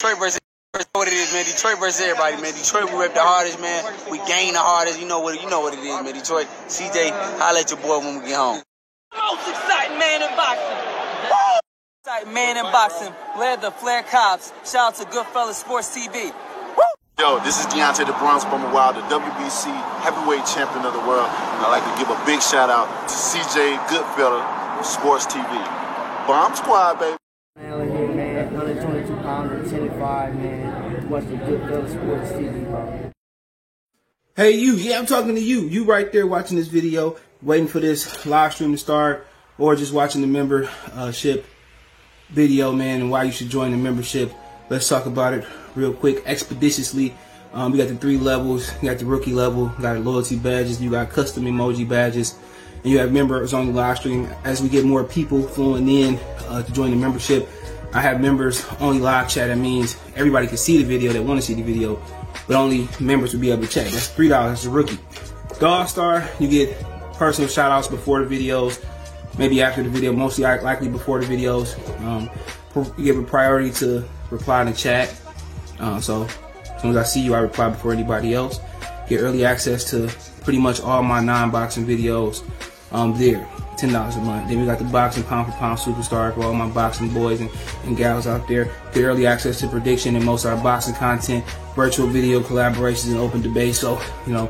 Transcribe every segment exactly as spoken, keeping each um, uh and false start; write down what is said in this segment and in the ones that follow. Detroit versus what it is, man. Detroit versus everybody, man. Detroit, we rep the hardest, man. We gain the hardest. You know what? You know what it is, man. Detroit, C J, holla at your boy when we get home. Most exciting man in boxing. Woo! Exciting man in boxing. Led the Flair Cops. Shout out to Goodfella Sports T V. Woo! Yo, this is Deontay the Bronze Bomber Wilder, the W B C heavyweight champion of the world. And I'd like to give a big shout out to C J Goodfella Sports T V. Bomb Squad, baby. one twenty-two pounder, ten five, man. Watch the Goodfella Sports T V, bro. Hey, you. Yeah, I'm talking to you. You right there watching this video, waiting for this live stream to start, or just watching the membership video, man, and why you should join the membership. Let's talk about it real quick, expeditiously. Um, we got the three levels. You got the rookie level. You got loyalty badges. You got custom emoji badges. And you have members on the live stream. As we get more people flowing in uh, to join the membership, I have members only live chat. That means everybody can see the video that want to see the video, but only members will be able to chat. That's three dollars. That's a rookie. Gold Star, you get personal shout outs before the videos, maybe after the video, mostly likely before the videos. Um, you give a priority to reply in the chat. Uh, so as soon as I see you, I reply before anybody else. Get early access to pretty much all my non-boxing videos um, there. ten dollars a month. Then we got the boxing pound for pound superstar for all my boxing boys and, and gals out there. Get early access to prediction and most of our boxing content, virtual video collaborations, and open debate. So, you know,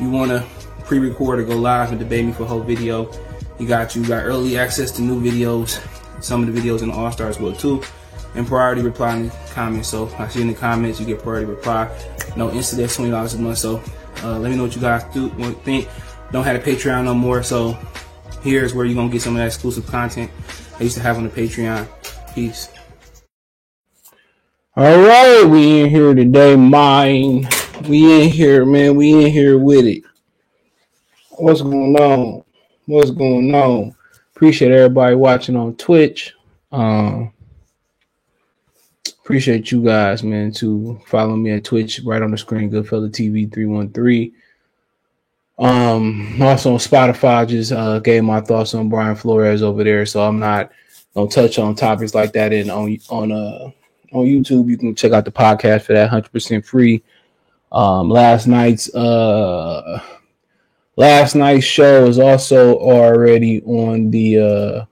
you want to pre-record or go live and debate me for a whole video, you got you. You got early access to new videos, some of the videos in the All-Stars will too, and priority reply in the comments. So I see in the comments, you get priority reply. No incident, twenty dollars a month. So uh, let me know what you guys do, what you think. Don't have a Patreon no more, so here's where you're going to get some of that exclusive content I used to have on the Patreon. Peace. All right, we in here today, mine. We in here, man. We in here with it. What's going on? What's going on? Appreciate everybody watching on Twitch. Um, appreciate you guys, man, to follow me at Twitch right on the screen, Goodfella T V three one three. Um, also on Spotify, just uh, gave my thoughts on Brian Flores over there, so I'm not gonna touch on topics like that. And on on uh on YouTube, you can check out the podcast for that one hundred percent free. Um, last night's uh last night's show is also already on the uh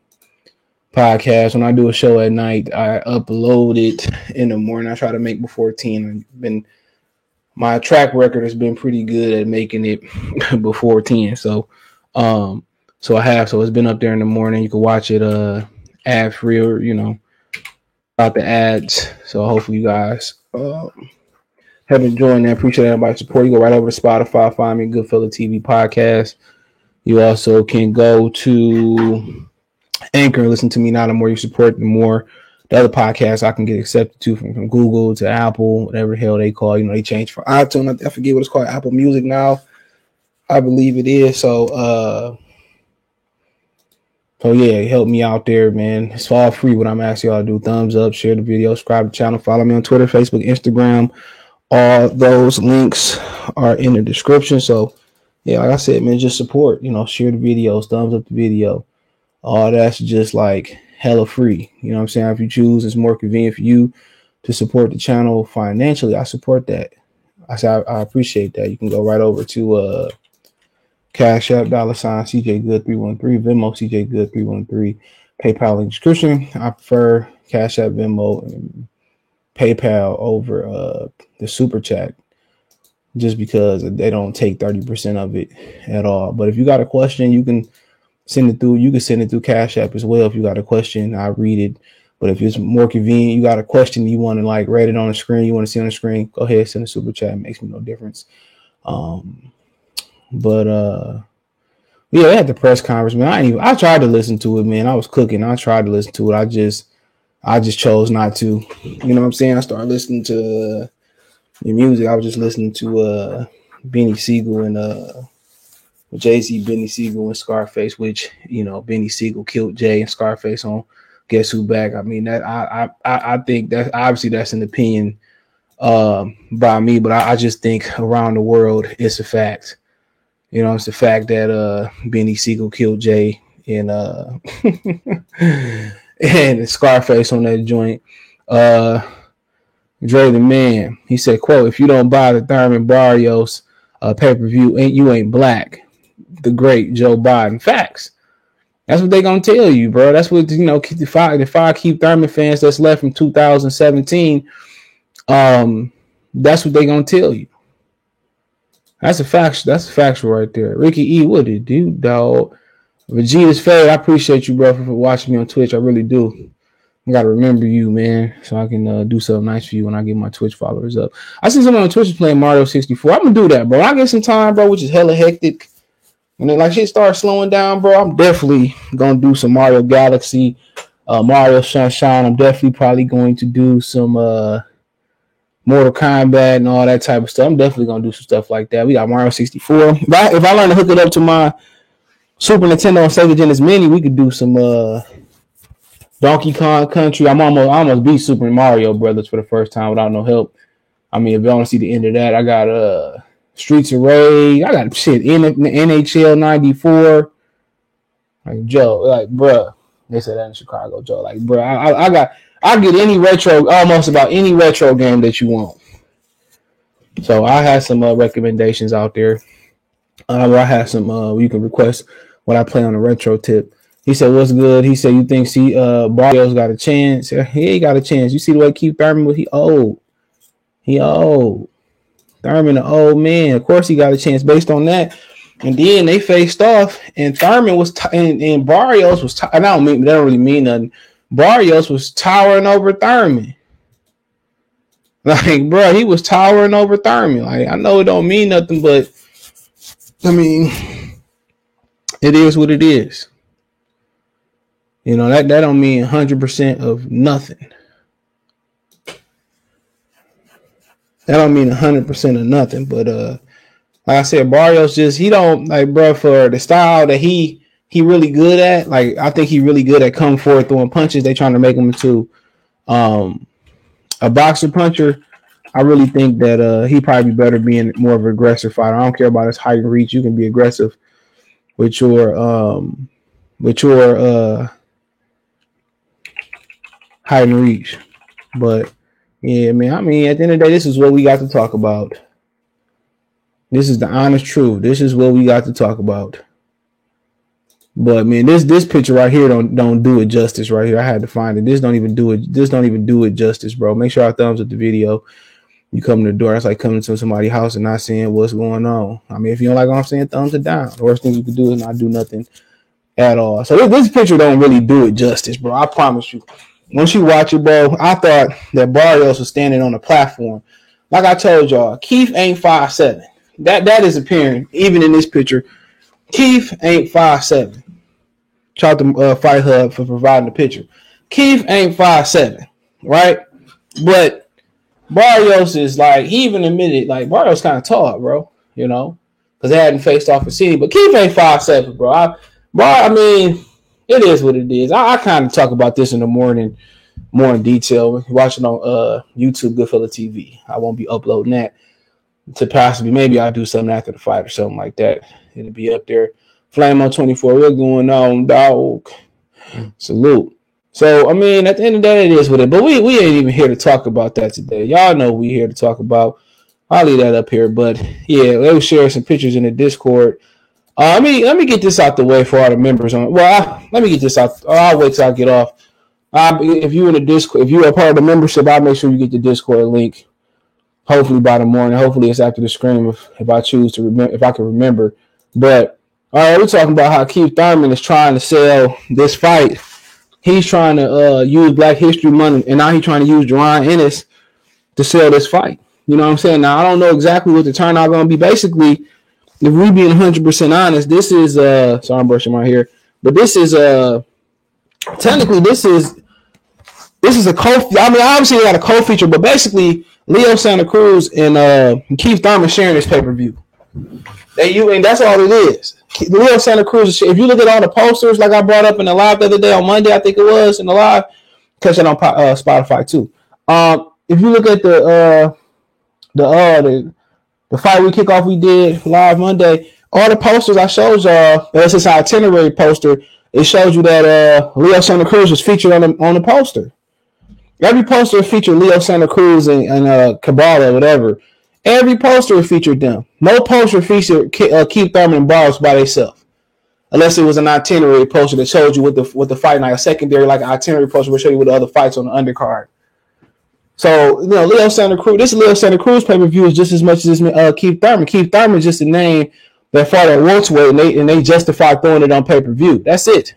podcast. When I do a show at night, I upload it in the morning. I try to make before ten. I've been My track record has been pretty good at making it before ten. So um, so I have. So it's been up there in the morning. You can watch it uh, ad-free or, you know, about the ads. So hopefully you guys uh, have enjoyed that. Appreciate everybody's support. You go right over to Spotify. Find me, Goodfella T V Podcast. You also can go to Anchor. Listen to me now. The more you support, the more the other podcasts I can get accepted to, from, from Google to Apple, whatever the hell they call. You know, they changed from iTunes. I forget what it's called, Apple Music now, I believe it is. So, uh, so yeah, help me out there, man. It's all free. What I'm asking y'all to do: thumbs up, share the video, subscribe to the channel, follow me on Twitter, Facebook, Instagram. All those links are in the description. So, yeah, like I said, man, just support. You know, share the videos, thumbs up the video. All that's just like hella free. You know what I'm saying? If you choose, it's more convenient for you to support the channel financially. I support that. I say I, I appreciate that. You can go right over to uh Cash App, dollar sign C J Good three one three, Venmo C J Good three one three, PayPal in description. I prefer Cash App, Venmo, and PayPal over uh the super chat, just because they don't take thirty percent of it at all. But if you got a question, you can send it through. You can send it through Cash App as well. If you got a question, I read it. But if it's more convenient, you got a question you want to like read it on the screen, you want to see on the screen, go ahead, send a super chat. It makes me no difference. Um, but uh, yeah, at the press conference, man, I ain't even, I tried to listen to it, man. I was cooking. I tried to listen to it. I just, I just chose not to. You know what I'm saying? I started listening to uh, the music. I was just listening to uh, Benny Sigel and uh. Jay-Z, Benny Sigel, and Scarface, which, you know, Benny Sigel killed Jay and Scarface on Guess Who Back. I mean, that I I I think that obviously that's an opinion um, by me, but I, I just think around the world it's a fact. You know, it's the fact that uh, Benny Sigel killed Jay and uh, and Scarface on that joint. Uh, Dre the Man, he said, quote, if you don't buy the Thurman Barrios uh, pay-per-view, ain't you ain't black. The great Joe Biden. Facts. That's what they gonna tell you, bro. That's what, you know, the five, the five Keith Thurman fans that's left from two thousand seventeen, um, that's what they gonna tell you. That's a fact. That's a factual right there. Ricky E, what it do, dog? Vegeta's Fade, I appreciate you, bro, for, for watching me on Twitch. I really do. I gotta remember you, man, so I can uh, do something nice for you when I get my Twitch followers up. I see someone on Twitch playing Mario sixty-four. I'm gonna do that, bro. I get some time, bro, which is hella hectic. When it, like, shit starts slowing down, bro, I'm definitely gonna do some Mario Galaxy, uh, Mario Sunshine. I'm definitely probably going to do some uh, Mortal Kombat and all that type of stuff. I'm definitely gonna do some stuff like that. We got Mario sixty-four. If I, if I learn to hook it up to my Super Nintendo and Sega Genesis Mini, we could do some uh, Donkey Kong Country. I'm almost I almost beat Super Mario Brothers for the first time without no help. I mean, if y'all want to see the end of that, I got uh. Streets of Rage. I got shit in N H L ninety-four. Like, Joe, like, bruh. They said that in Chicago, Joe. Like, bruh, I, I got, I get any retro, almost about any retro game that you want. So I have some uh, recommendations out there. Uh, I have some, uh, you can request what I play on a retro tip. He said, what's good? He said, you think see, uh, Barrios got a chance? Yeah, he got a chance. You see the way Keith Thurman was? He old. He old. Thurman, an old man. Of course, he got a chance based on that. And then they faced off, and Thurman was t- and, and Barrios was. T- and I don't mean that don't really mean nothing. Barrios was towering over Thurman. Like, bro, he was towering over Thurman. Like, I know it don't mean nothing, but I mean, it is what it is. You know that that don't mean one hundred percent of nothing. That don't mean one hundred percent of nothing, but uh, like I said, Barrios just, he don't, like, bro, for the style that he he really good at, like, I think he really good at coming forward throwing punches. They trying to make him into um, a boxer puncher. I really think that uh, he probably be better being more of an aggressive fighter. I don't care about his height and reach. You can be aggressive with your, um, with your uh, height and reach, but... Yeah, man. I mean, at the end of the day, this is what we got to talk about. This is the honest truth. This is what we got to talk about. But man, this this picture right here don't don't do it justice right here. I had to find it. This don't even do it. This don't even do it justice, bro. Make sure I thumbs up the video. You come to the door. That's like coming to somebody's house and not seeing what's going on. I mean, if you don't like what I'm saying, thumbs it down. The worst thing you can do is not do nothing at all. So this, this picture don't really do it justice, bro. I promise you. Once you watch it, bro, I thought that Barrios was standing on the platform. Like I told y'all, Keith ain't five seven. That that is apparent, even in this picture. Keith ain't five seven. Shout out to uh, Fight Hub for providing the picture. Keith ain't five seven, right? But Barrios is like, he even admitted, like, Barrios kind of tall, bro, you know, because they hadn't faced off a city. But Keith ain't five seven, bro. I, bro, I mean... It is what it is. I, I kind of talk about this in the morning, more in detail. Watching on uh, YouTube, Goodfella T V. I won't be uploading that to possibly. Maybe I'll do something after the fight or something like that. It'll be up there. Flame on twenty-four. What's going on, dog? Salute. So, I mean, at the end of the day, it is what it is. But we, we ain't even here to talk about that today. Y'all know we here to talk about. I'll leave that up here. But, yeah, they were sharing some pictures in the Discord. Uh, let me let me get this out the way for all the members on. Well, I, let me get this out. I'll wait till I get off. I, if you in the Discord, if you are part of the membership, I'll make sure you get the Discord link. Hopefully by the morning. Hopefully it's after the stream if, if I choose to remember, if I can remember. But all right, we're talking about how Keith Thurman is trying to sell this fight. He's trying to uh, use Black History Month, and now he's trying to use Jaron Ennis to sell this fight. You know what I'm saying? Now I don't know exactly what the turnout going to be. Basically. If we being one hundred percent honest, this is uh sorry I'm brushing my hair, but this is uh technically this is this is a co. I mean, obviously they got a co-feature, but basically Leo Santa Cruz and uh Keith Thurman sharing this pay-per-view. They you and that's all it is. Leo Santa Cruz. If you look at all the posters, like I brought up in the live the other day on Monday, I think it was in the live, catch it on uh, Spotify too. Um, if you look at the uh the uh the The fight we kick off we did live Monday. All the posters I showed y'all, this is our itinerary poster. It shows you that uh, Leo Santa Cruz was featured on the on the poster. Every poster featured Leo Santa Cruz and, and uh, Cabral, whatever. Every poster featured them. No poster featured Ke- uh, Keith Thurman and Barrios by themselves, unless it was an itinerary poster that showed you with the with the fight, like a secondary, like an itinerary poster would show you with the other fights on the undercard. So you know, Leo Santa Cruz. This Leo Santa Cruz pay per view is just as much as this uh, Keith Thurman. Keith Thurman is just a name that fought at welterweight, and they and they justified throwing it on pay per view. That's it.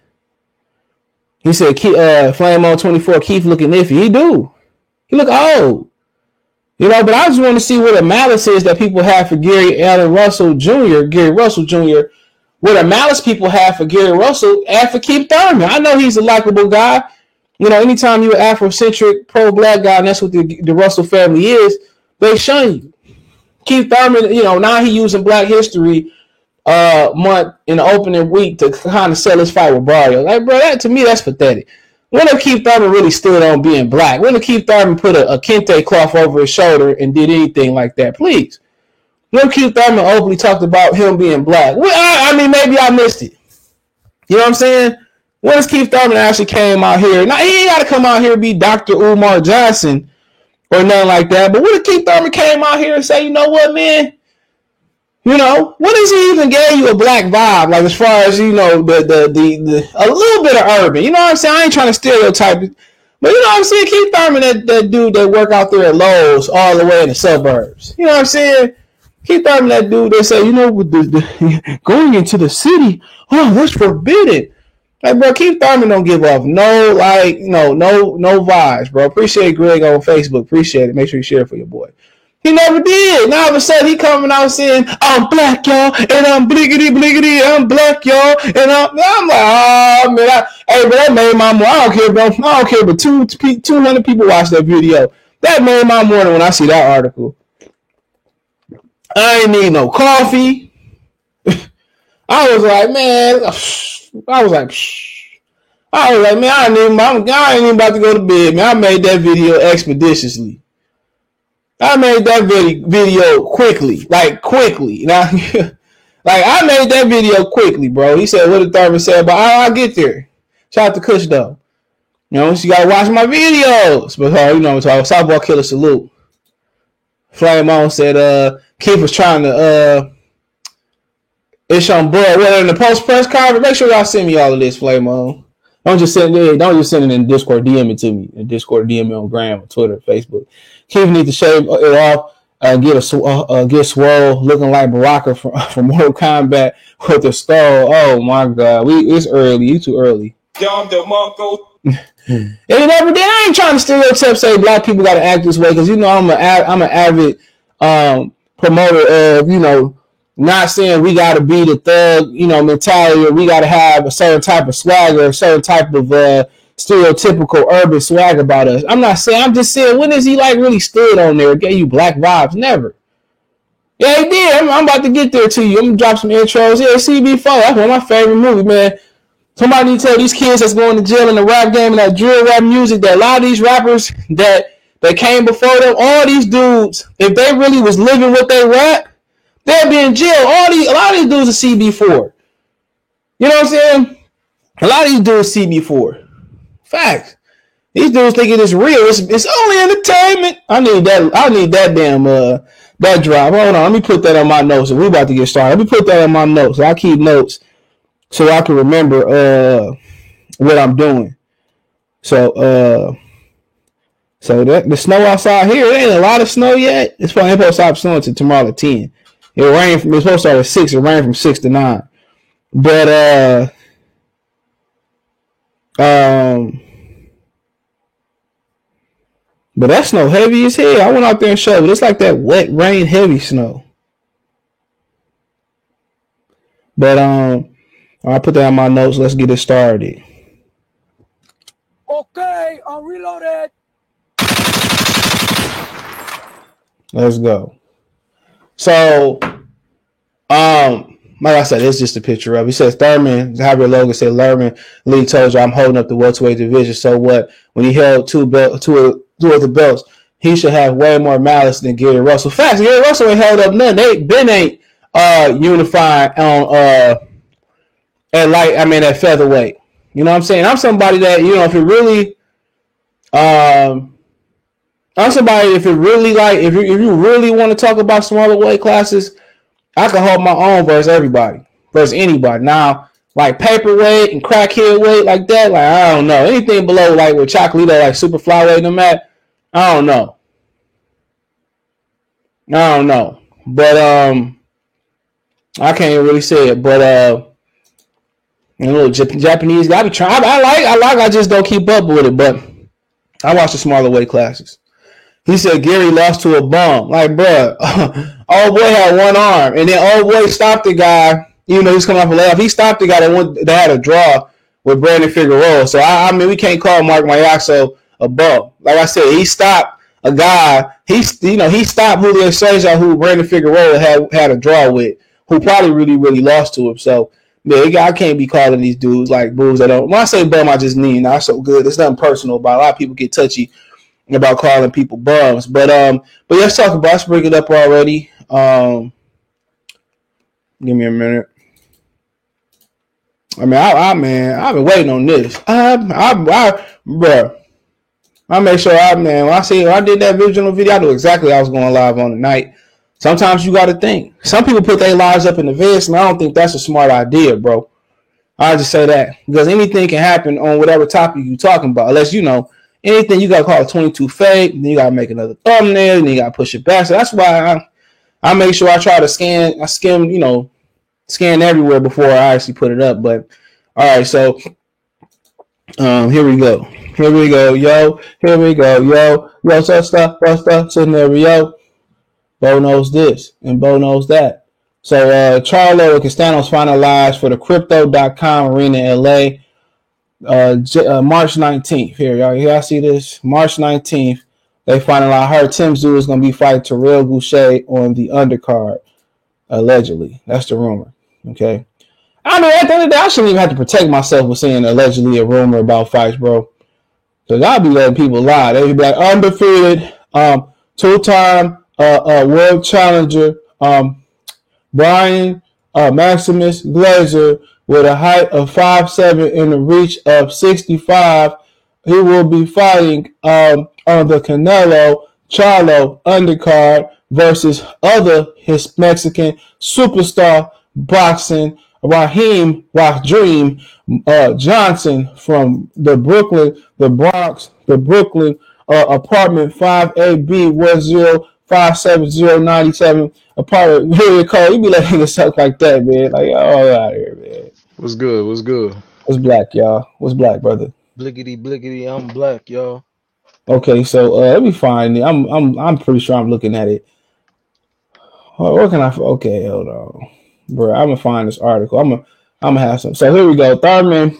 He said, uh, Flame on twenty-four, Keith looking iffy. He do. He look old. You know, but I just want to see what a malice is that people have for Gary Allen Russell Junior, Gary Russell Junior, what a malice people have for Gary Russell and for Keith Thurman. I know he's a likable guy. You know, anytime you're an Afrocentric, pro-black guy, and that's what the, the Russell family is, they shun you. Keith Thurman, you know, now he using Black History Uh, month in the opening week to kind of sell his fight with Barrios. Like, bro, that to me, that's pathetic. When did Keith Thurman really stood on being black? When did Keith Thurman put a, a kente cloth over his shoulder and did anything like that? Please. When Keith Thurman openly talked about him being black? Well, I, I mean, maybe I missed it. You know what I'm saying? When does Keith Thurman actually came out here? Now, he ain't got to come out here and be Doctor Umar Johnson or nothing like that, but when did Keith Thurman came out here and say, you know what, man? You know, what is he even gave you a black vibe? Like, as far as, you know, the, the, the, the, a little bit of urban. You know what I'm saying? I ain't trying to stereotype it. But you know what I'm saying? Keith Thurman, that, that dude that work out there at Lowe's all the way in the suburbs. You know what I'm saying? Keith Thurman, that dude that say, you know, with the, the, going into the city, oh, that's forbidden. Like, bro, Keith Thurman don't give off no, like, you know, no, no vibes, bro. Appreciate Greg on Facebook. Appreciate it. Make sure you share it for your boy. He never did. Now all of a sudden he coming out saying, I'm black, y'all, and I'm bliggity, bliggity, I'm black, y'all, and I'm, I'm like, oh, man, I, hey, but that made my morning. I don't care, bro. I don't care, but two, two hundred people watched that video. That made my morning when I see that article. I ain't need no coffee. I was like, man, I was like, I was like, man, I ain't even, I ain't even about to go to bed, man. I made that video expeditiously. I made that video quickly, like quickly. Now, like I made that video quickly, bro. He said, "What did Thurman say?" But I'll get there. Shout out to Kush though. You know, she gotta watch my videos. But uh, you know, so Southpaw Killer salute. Flame on said, "Uh, Keith was trying to uh, it's on board. Well, in the post press card, make sure y'all send me all of this, Flame on. Don't just send it. Don't just send it in Discord. D M it to me in Discord. D M me on Gram, on Twitter, Facebook. Keith needs to shave it off. Uh, get a sw- uh, uh, get swole, looking like Baraka from from Mortal Kombat with a stole. Oh my God, we it's early. You too early. Dom DeMarco. And never did. I ain't trying to stereotype. Say black people got to act this way because you know I'm a I'm an avid um, promoter of you know. Not saying we got to be the thug, you know, mentality, or we got to have a certain type of swagger, a certain type of uh, stereotypical urban swag about us. I'm not saying, I'm just saying, when is he like really stood on there, gave you black vibes? Never. Yeah, he did. I'm, I'm about to get there to you. I'm going to drop some intros. Yeah, C B four, that's one of my favorite movies, man. Somebody need to tell these kids that's going to jail in the rap game and that drill rap music that a lot of these rappers that, that came before them, all these dudes, if they really was living what they rap, they'll be in jail. All these, a lot of these dudes are C B four. You know what I'm saying? A lot of these dudes C B four. Facts. These dudes thinking it's real. It's, it's only entertainment. I need that. I need that damn uh that drop. Hold on. Let me put that on my notes. We're about to get started. Let me put that on my notes. I keep notes so I can remember uh what I'm doing. So uh so that the snow outside here. It ain't a lot of snow yet. It's probably supposed to stop snowing until tomorrow at ten. It rained from, it was supposed to start at six, it rained from six to nine. But uh um But that snow heavy as hell. I went out there and shoveled. It's like that wet rain heavy snow. But um I put that in my notes, let's get it started. Okay, I'm reloaded. Let's go. So, um, like I said, it's just a picture of. He says Thurman, Javier Logan said Lerman Lee told you I'm holding up the welterweight division. So what? When he held two belt, two, two of the belts, he should have way more malice than Gary Russell. Facts. Gary Russell ain't held up nothing. They Ben ain't uh unified on uh at light. I mean at featherweight. You know what I'm saying? I'm somebody that you know if it really um I'm somebody, if it really like, if you if you really want to talk about smaller weight classes, I can hold my own versus everybody, versus anybody. Now, like paperweight and crackhead weight like that, like I don't know. Anything below like with Chocolito, like super flyweight and them at, I don't know. I don't know. But um I can't really say it. But uh you know, Japanese guy be trying. I like, I like, I just don't keep up with it, but I watch the smaller weight classes. He said Gary lost to a bum. Like, bruh, old boy had one arm, and then old boy stopped the guy. Even though he's coming off a layoff, he stopped the guy that won, that had a draw with Brandon Figueroa. So I, I mean, we can't call Mark Mayasso a bum. Like I said, he stopped a guy. He, you know, he stopped Julio Cesar, who Brandon Figueroa had had a draw with, who probably really, really lost to him. So yeah, I can't be calling these dudes like boos that don't. When I say bum, I just mean not so good. It's nothing personal, but a lot of people get touchy about calling people bums. But um, but let's talk about. Let's bring it up already. Um, give me a minute. I mean, I, I man, I've been waiting on this. I, I, I, bro, I make sure I man. When I see, when I did that original video, I knew exactly I was going live on tonight. Sometimes you got to think. Some people put their lives up in advance, and I don't think that's a smart idea, bro. I just say that because anything can happen on whatever topic you're talking about, unless you know. Anything you got to call a twenty-two fake, then you got to make another thumbnail, and then you got to push it back. So that's why I, I make sure I try to scan, I skim, you know, scan everywhere before I actually put it up. But, all right, so um, here we go. Here we go, yo. Here we go, yo. Yo, so stuff, so stuff, scenario. Bo knows this, and Bo knows that. So uh, Charlo and Castanos finalized for the Crypto dot com arena in L A Uh, uh March nineteenth. Here, y'all, y'all see this? March nineteenth. They finalized her. Tim Zoo is gonna be fighting Terrell Boucher on the undercard. Allegedly. That's the rumor. Okay. I mean, at the end of the day, I shouldn't even have to protect myself with saying allegedly a rumor about fights, bro. Because I'll be letting people lie. They'll be like undefeated, um, two-time uh, uh world challenger, um Brian uh Maximus Glazer. With a height of five seven and a reach of sixty-five, he will be fighting um, on the Canelo Charlo undercard versus other his Mexican superstar boxing Raheem Wahidream uh, Johnson from the Brooklyn, the Bronx, the Brooklyn uh, apartment five A B one zero five seven zero nine seven apartment area code. You be letting us talk like that, man. Like, all out here, man. What's good? What's good? What's black, y'all? What's black, brother? Blickety, blickety, I'm black, y'all. Okay, so uh, let me find it. I'm, I'm, I'm pretty sure I'm looking at it. What, what can I? Okay, hold on, bro. I'm gonna find this article. I'm gonna, I'm gonna have some. So here we go. Thurman,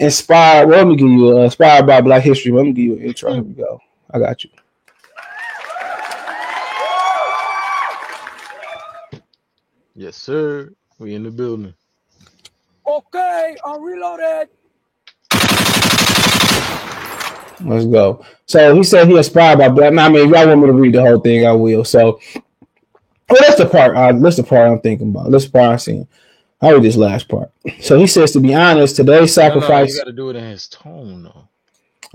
inspired. Well, let me give you uh, inspired by Black History. Let me give you an intro. Here we go. I got you. Yes, sir. We in the building. Okay, I'm reloaded. Let's go. So he said he inspired by Black. I mean, if y'all want me to read the whole thing, I will. So, well, that's the part. Uh, that's the part I'm thinking about. That's the part I'm seeing. I read this last part. So he says, to be honest, today's sacrifice. No, no, you got to do it in his tone, though.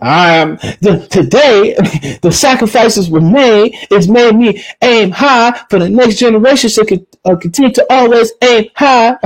I am the, today. The sacrifices were made. It's made me aim high for the next generation. So could uh, continue to always aim high.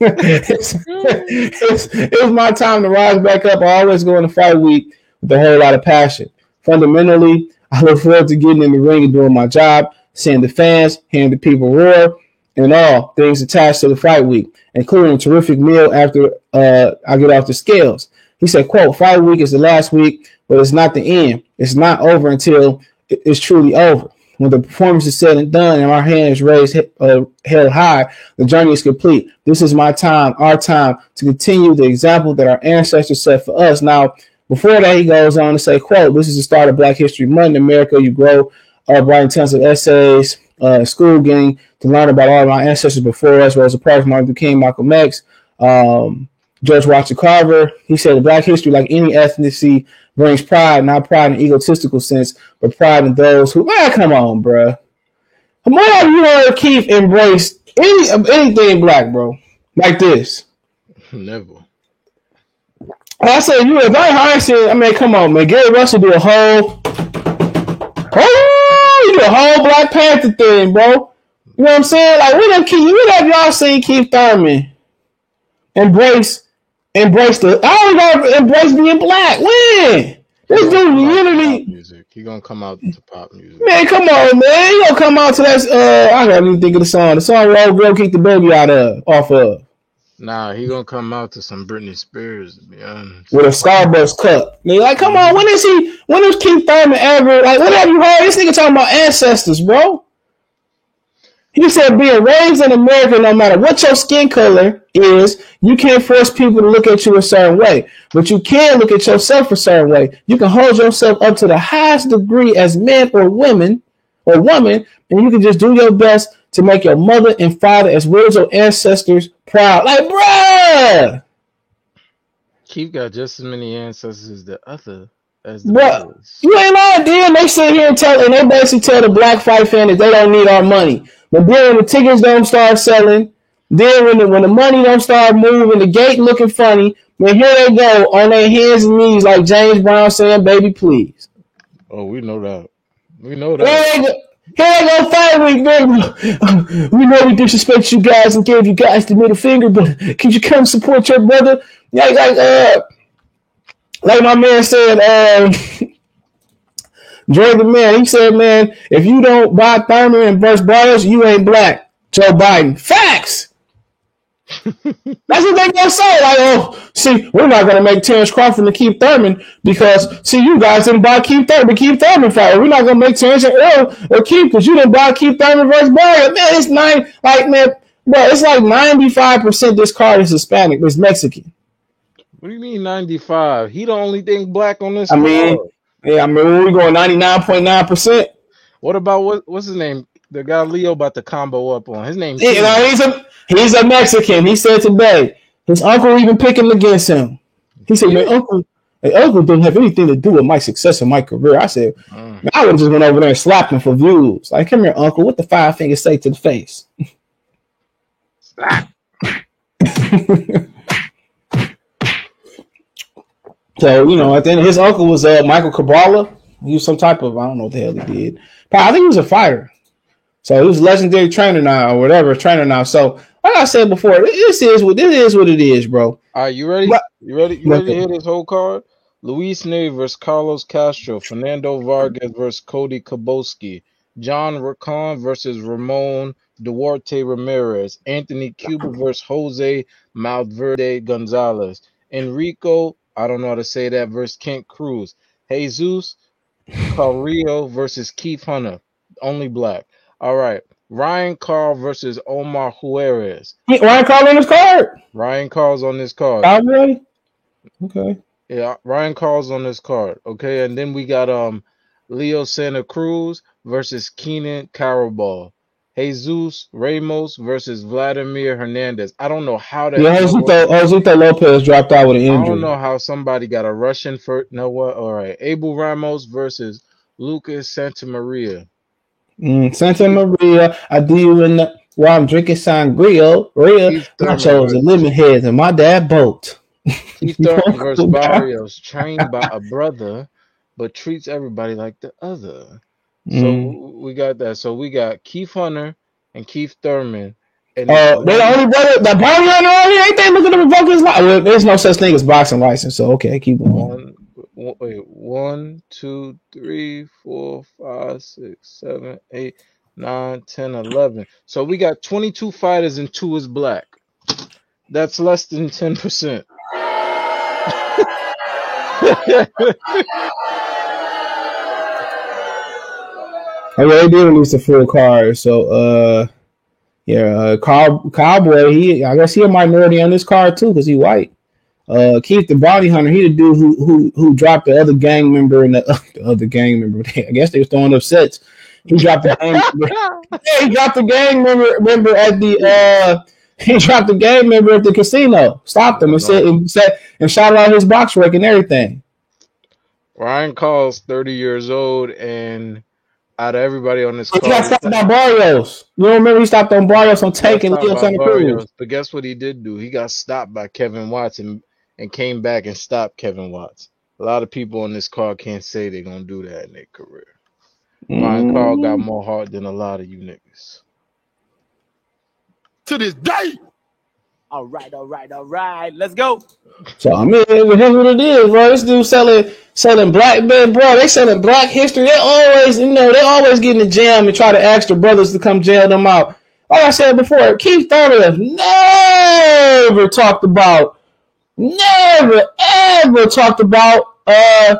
it's, it's, it's my time to rise back up. I always go into fight week with a whole lot of passion. Fundamentally, I look forward to getting in the ring and doing my job, seeing the fans, hearing the people roar, and all things attached to the fight week, including a terrific meal after uh, I get off the scales. He said, quote, fight week is the last week, but it's not the end. It's not over until it's truly over. When the performance is said and done and our hands raised, uh, held high, the journey is complete. This is my time, our time, to continue the example that our ancestors set for us. Now, before that, he goes on to say, quote, this is the start of Black History Month in America. You grow up writing tons of essays, uh, school getting to learn about all of our ancestors before us, Rosa Parks, Martin Luther King, Malcolm X, um, George Watson Carver. He said, the Black history, like any ethnicity, brings pride, not pride in an egotistical sense, but pride in those who, man, come on, bro. Come on, you heard Keith embrace any, anything black, bro, like this. Never. And I said, you know, if I heard, I mean, come on, man. Gary Russell do a whole Oh, you the whole Black Panther thing, bro. You know what I'm saying? Like, what have, Keith, what have y'all seen Keith Thurman embrace, embrace the, I don't know, embrace being black. When? This dude literally. Music. He gonna come out to pop music. Man, come on, man. He gonna come out to that, uh, I gotta even think of the song. The song where old girl kicked the baby out of, off of. Nah, he gonna come out to some Britney Spears, to be honest. With a Starburst cup. Nigga, like, come on, when is he, when is Keith Thurman ever, like, what have you heard? This nigga talking about ancestors, bro. He said being raised in America, no matter what your skin color is, you can't force people to look at you a certain way. But you can look at yourself a certain way. You can hold yourself up to the highest degree as men or women or woman, and you can just do your best to make your mother and father as well as your ancestors proud. Like, bruh! Keith got just as many ancestors as the other. As the Bruh, you ain't lying, then they sit here and tell, and they basically tell the black fight fan that they don't need our money. But then when the tickets don't start selling, then when the, when the money don't start moving, the gate looking funny, then here they go on their hands and knees like James Brown saying, baby, please. Oh, we know that. We know that. Here they go fight week, baby. We know we disrespect you guys and gave you guys the middle finger, but could you come support your brother? Like, like, uh, like my man said, uh, Dre the man, he said, man, if you don't buy Thurman and Bruce Barrios, you ain't black. Joe Biden. Facts! That's what they gonna say. Like, oh, see, we're not gonna make Terence Crawford and Keith Thurman because, see, you guys didn't buy Keith Thurman, Keith Thurman fight. We're not gonna make Terence and Earl or Keith because you didn't buy Keith Thurman versus Barrios. Man, it's nine, like, man, bro, it's like ninety-five percent this card is Hispanic, it's Mexican. What do you mean ninety-five? He the only thing black on this I card. mean, yeah, I mean, we're going ninety-nine point nine percent. What about, what? what's his name? The guy Leo about to combo up on. His name's yeah, you know, he's a he's a Mexican. He said today, his uncle even picking against him. He said, yeah. my uncle, my uncle didn't have anything to do with my success in my career. I said, mm. I would have just went over there and slapped him for views. Like, come here, uncle. What the five fingers say to the face? Slap. So, you know, at the end, his uncle was uh, Michael Cabral. He was some type of, I don't know what the hell he did. But I think he was a fighter. So he was a legendary trainer now or whatever, trainer now. So like I said before, this is what this is what it is, bro. All right, you ready? You ready? You ready to hear this whole card? Luis Neri versus Carlos Castro, Fernando Vargas versus Cody Koboski, John Racon versus Ramon Duarte Ramirez, Anthony Cuba versus Jose Malverde Gonzalez, Enrico, I don't know how to say that, versus Kent Cruz. Jesus Carrillo versus Keith Hunter, only black. All right. Ryan Carl versus Omar Juarez. Hey, Ryan Carl on this card? Ryan Carl's on this card. Oh, really? Okay. Yeah, Ryan Carl's on this card. Okay, and then we got um Leo Santa Cruz versus Keenan Carabal. Jesus Ramos versus Vladimir Hernandez. I don't know how that. Yeah, Josuito, Josuito Lopez dropped out with an injury. I don't know how somebody got a Russian for. No, what? All right. Abel Ramos versus Lucas Santamaria. Mm, Santamaria. I do in the, while I'm drinking sangria. Ria, I chose the lemon heads and my dad boat. Keith Thurman versus Barrios, trained by a brother, but treats everybody like the other. So mm. we got that. So we got Keith Hunter and Keith Thurman. And uh, they're the only brother. The Barry Hunter on here ain't they looking to revoke his license? Well, there's no such thing as boxing license. So okay, keep going. One, wait, one, two, three, four, five, six, seven, eight, nine, ten, eleven. So we got twenty-two fighters and two is black. That's less than ten percent. I mean, they did release a full card, so uh, yeah, uh, Cow- Cowboy. He, I guess, he a minority on this card too because he white. Uh, Keith the Bounty Hunter, he the dude who who who dropped the other gang member and the, uh, the other gang member. I guess they was throwing up sets. He dropped the gang member. Yeah, he dropped the gang member member at the uh, he dropped the gang member at the casino. Stopped him and said and said and shot out his box work and everything. Ryan Carl's thirty years old and. Out of everybody on this, he got stopped by Barrios. You don't remember he stopped on Barrios on Tank and Leo Santa Cruz. But guess what he did do? He got stopped by Kevin Watts and, and came back and stopped Kevin Watts. A lot of people on this card can't say they're gonna do that in their career. My mm. Carl got more heart than a lot of you niggas. To this day. All right, all right, all right. Let's go. So I mean, here's what it is, bro. This dude selling selling black men, bro. They selling black history. They always, you know, they always get in the jam and try to ask their brothers to come jail them out. Like I said before, Keith Thurman has never talked about, never ever talked about uh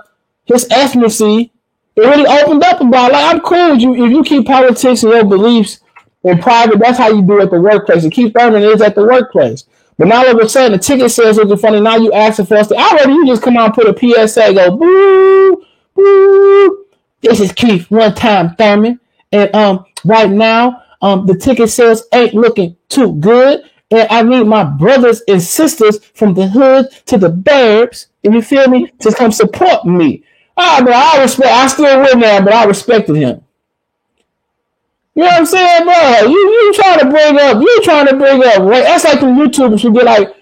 his ethnicity. It really opened up about, like, I'm cool with you if you keep politics and your beliefs in private. That's how you do it at the workplace. And Keith Thurman is at the workplace. But now all of a sudden, the ticket says it's funny. Now you asking for us to, I rather you just come out and put a P S A, go boo, boo. This is Keith one time Thurman, and um, right now, um, the ticket sales ain't looking too good. And I need my brothers and sisters from the hood to the burbs, if you feel me, to come support me. Ah, but I respect. I still win now, but I respected him. You know what I'm saying, bro? You you trying to bring up, you trying to bring up, right? That's like the YouTubers who get like,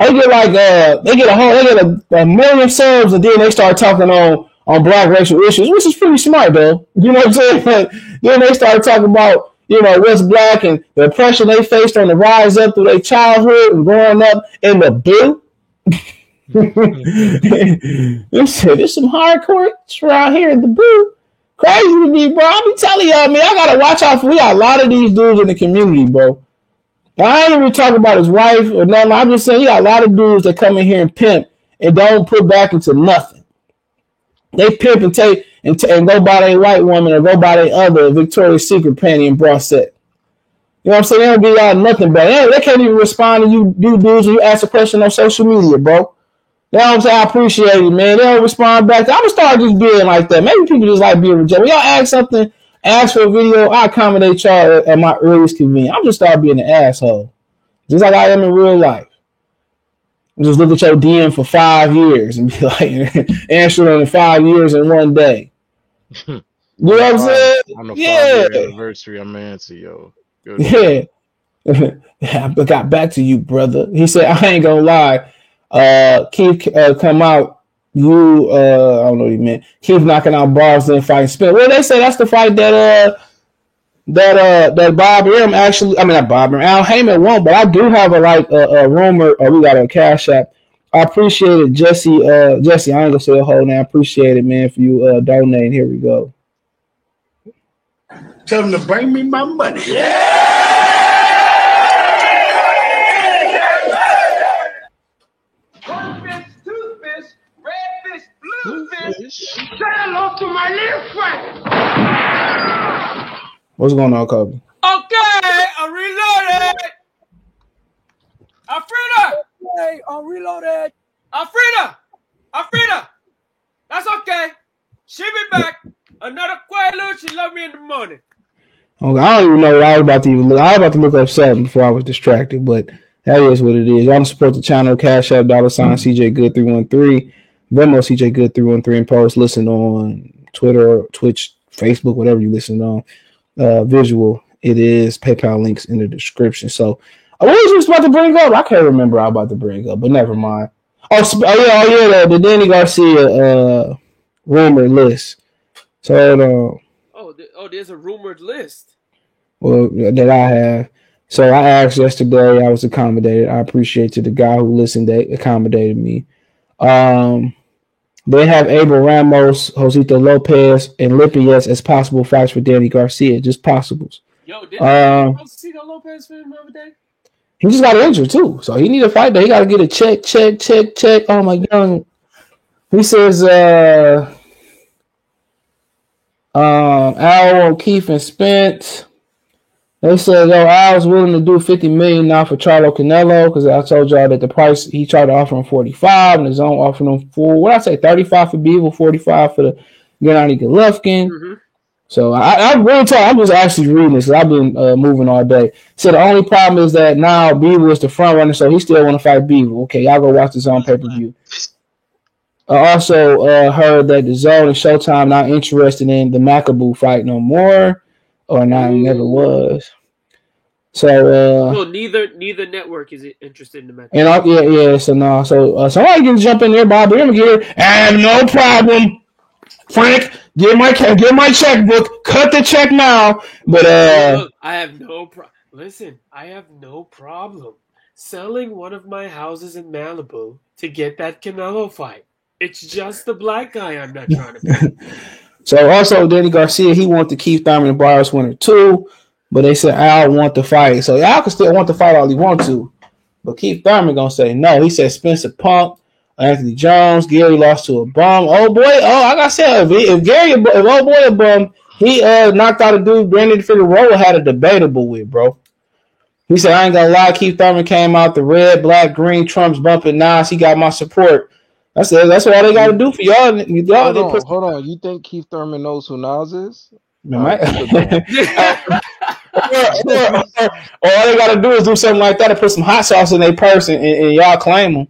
they get like, uh, they get a whole, they get a, a million subs, and then they start talking on, on black racial issues, which is pretty smart, though. You know what I'm saying? Like, then they start talking about, you know, what's black and the oppression they faced on the rise up through their childhood and growing up in the blue. There's some hardcore around here in the blue. Crazy to me, bro. I be telling y'all, man, I gotta watch out for. We got a lot of these dudes in the community, bro. I ain't even talking about his wife or nothing. I'm just saying, you got a lot of dudes that come in here and pimp and don't put back into nothing. They pimp and take and, t- and go buy their white woman or go buy their other Victoria's Secret panty and bra set. You know what I'm saying? They don't give y'all nothing back. They, they can't even respond to you, you dudes, when you ask a question on social media, bro. You know what I'm saying? I appreciate it, man. They don't respond back. I'm going to start just being like that. Maybe people just like being rejected. When y'all ask something, ask for a video, I accommodate y'all at my earliest convenience. I'm just start being an asshole. Just like I am in real life. Just look at your D M for five years and be like, answer it in five years in one day. You know what I'm saying? On the yeah. five-year anniversary, I'm answering yo. Good yeah. I got back to you, brother. He said, I ain't going to lie. Uh, Keith uh, come out. You, uh, I don't know what he meant. Keith knocking out bars, then fighting Spence. Well, they say that's the fight that uh, that uh, that Bob Arum actually. I mean, not Bob Arum. Al Heyman won, but I do have a like a, a rumor. Or we got a Cash App. I appreciate it, Jesse. Uh, Jesse, I ain't gonna say the whole name. I appreciate it, man, for you uh, donating. Here we go. Tell him to bring me my money. Yeah. Hello to my little friend. What's going on, Kobe? Okay, I'm reloaded. Alfreda. Okay, I'm reloaded. Alfreda. Alfreda. That's okay. She'll be back. Another Quaalude. She love me in the morning. Okay, I don't even know what I was about to even look. I was about to look up something before I was distracted, but that is what it is. Y'all can support the channel. Cash App, dollar sign, C J Good three one three. Venmo C J Good three one three and post. Listen on Twitter, Twitch, Facebook, whatever you listen on. Uh, visual, it is PayPal links in the description. So, what was you about to bring up? I can't remember. I was about to bring up, but never mind. Oh, sp- oh yeah, oh yeah, the Danny Garcia uh, rumored list. So, uh, oh, th- oh, there's a rumored list. Well, that I have. So I asked yesterday. I was accommodated. I appreciate to the guy who listened. They accommodated me. Um, they have Abel Ramos, Josito Lopez, and Lipinets as possible fights for Danny Garcia. Just possibles. Yo, did um, Josito Lopez for him the other day? He just got injured too, so he need a fight. But he got to get a check, check, check, check. Oh my God! He says, uh, um, Al O'Keefe and Spence. They said, yo, Al's willing to do fifty million dollars now for Charlo Canelo, because I told y'all that the price he tried to offer him forty-five, and his own offered him for what I say thirty-five for Beevil, forty-five for the Gennady Golovkin. Mm-hmm. So I, I'm really talking. I was actually reading this because I've been uh, moving all day. So the only problem is that now Beevil is the front runner, so he still want to fight Beevil. Okay, y'all go watch this on pay per view. I also uh, heard that the Zone and Showtime not interested in the Macabu fight no more. Or not, it never was. So, uh, well, neither neither network is interested in the match. And I, yeah, yeah. So no, so uh, somebody can jump in there, Bob. I'm here. I have no problem Frank, get my get my checkbook. Cut the check now. But uh, Look, I have no pro- listen. I have no problem selling one of my houses in Malibu to get that Canelo fight. It's just the black guy I'm not trying to pay. So also Danny Garcia, he wants the Keith Thurman and Barrios winner too, but they said Al want the fight. So Al can still want the fight all he wants to, but Keith Thurman gonna say no. He said Spencer Punk, Anthony Jones, Gary lost to a bum. Oh boy, oh like I said, if, if Gary, if oh boy a bum, he uh, knocked out a dude Brandon Figueroa had a debatable with, bro. He said I ain't gonna lie, Keith Thurman came out the red, black, green, Trump's bumping Nas. He got my support. That's it. That's all they got to do for y'all. y'all hold, on, put- hold on. You think Keith Thurman knows who Nas is? No, I- or, or, or, or all they got to do is do something like that and put some hot sauce in their purse and, and, and y'all claim them.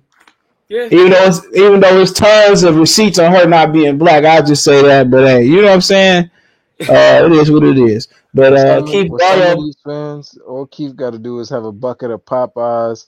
Yeah. Even though it's, even though it's tons of receipts on her not being black, I'll just say that. But hey, you know what I'm saying? Uh, it is what it is. But uh, Keith fans, all Keith got to do is have a bucket of Popeyes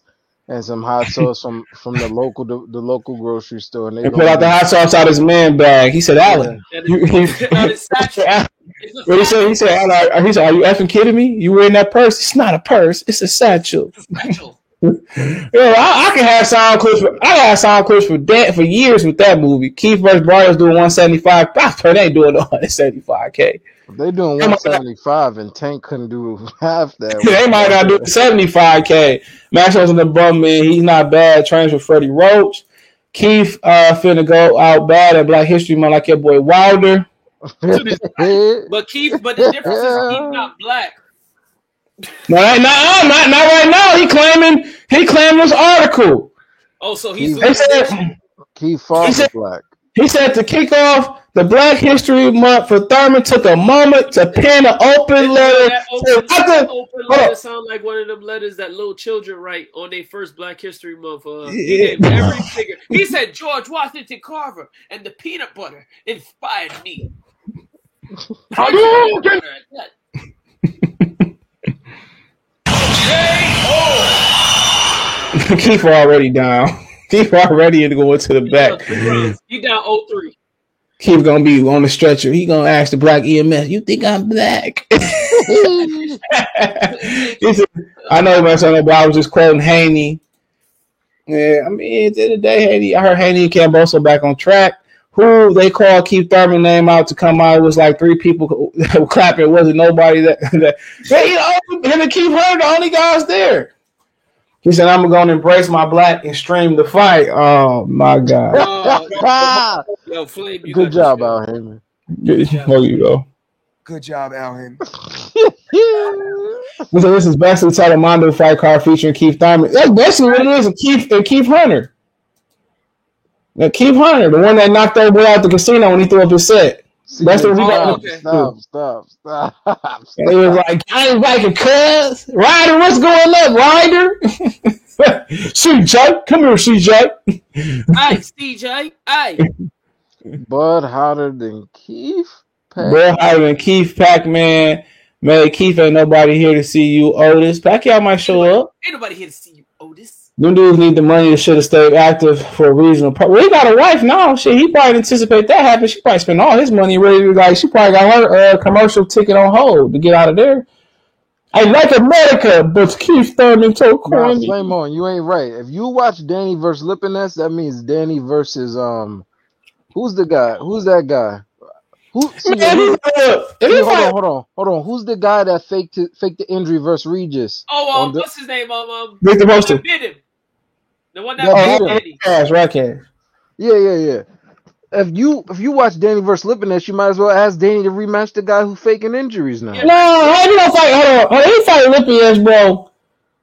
and some hot sauce from, from the local the, the local grocery store. And they pulled out the hot sauce out of his man bag. He said, Alan. He said, he said, Alan, he said, are you effing kidding me? You were in that purse? It's not a purse. It's a satchel. It's a satchel. Yeah, I, I can have sound clips. For, I have sound clips for that for years with that movie. Keith versus Barrios doing one seventy-five. They ain't doing one seventy-five K. They doing one seventy-five, and Tank couldn't do half that. They might not do seventy-five K. Maxwell's in the bum, man. He's not bad. Trains with Freddie Roach. Keith uh, finna go out bad at Black History Month like your boy Wilder. But Keith, but the difference is Keith's not black. No, not, no, not not right now. He claiming he claimed this article. Oh, so he's he said Keith falls black. He said to kick off the Black History Month for Thurman took a moment to pen an open letter. That open, that open letter sound like one of them letters that little children write on their first Black History Month. Uh, he, every figure. He said George Washington Carver and the peanut butter inspired me. How you doing? Keith already down. Keith already had to go into the you back. Down you down oh three. Keith gonna be on the stretcher. He gonna ask the black E M S, you think I'm black? Said, I know my son, but I was just quoting Haney. Yeah, I mean, at the end of the day, Haney, I heard Haney and Camboso back on track. Who they called Keith Thurman's name out to come out, it was like three people clapping. It wasn't nobody that, that hey, you know, him and Keith Hunter, the only guys there. He said, I'm going to embrace my black and stream the fight. Oh, my God. Oh, yo, yo, Flame, you Good job, Al Heyman. There you go. Good job, Al Heyman. So this is basically the Telemundo fight card featuring Keith Thurman. That's basically what it is, and Keith, and Keith Hunter. Now, Keith Hunter, the one that knocked that boy out the casino when he threw up his set. That's what we got. Stop, stop, stop, stop. And he was like, I ain't like a cuz. Ryder, what's going on, Ryder? C J, come here, C J. Hey, C J, hey. Bud hotter than Keith? Pac- Bud hotter than Keith, Pac-Man. Man, Keith, ain't nobody here to see you, Otis. Pacquiao might show ain't up. Ain't nobody here to see you, Otis. Them dudes need the money that should have stayed active for a reasonable part. Well, he got a wife now. Shit, he probably didn't anticipate that happening. She probably spent all his money ready to, like, she probably got her uh, commercial ticket on hold to get out of there. I like America, but Keith Thurman so corny. Nah, flame on, you ain't right. If you watch Danny versus Lipinets, that means Danny versus, um, who's the guy? Who's that guy? Who? See, Man, who look, see, hold like, on, hold on, hold on. Who's the guy that faked, to, faked the injury versus Regis? Oh, um, the, what's his name? Um, um, Victor Poster. The one that oh, right, right, right. Yeah, yeah, yeah. If you if you watch Danny versus Lipinets, you might as well ask Danny to rematch the guy who's faking injuries now. Yeah. No, how you gonna fight? Hold on, you fight Lipinets, bro.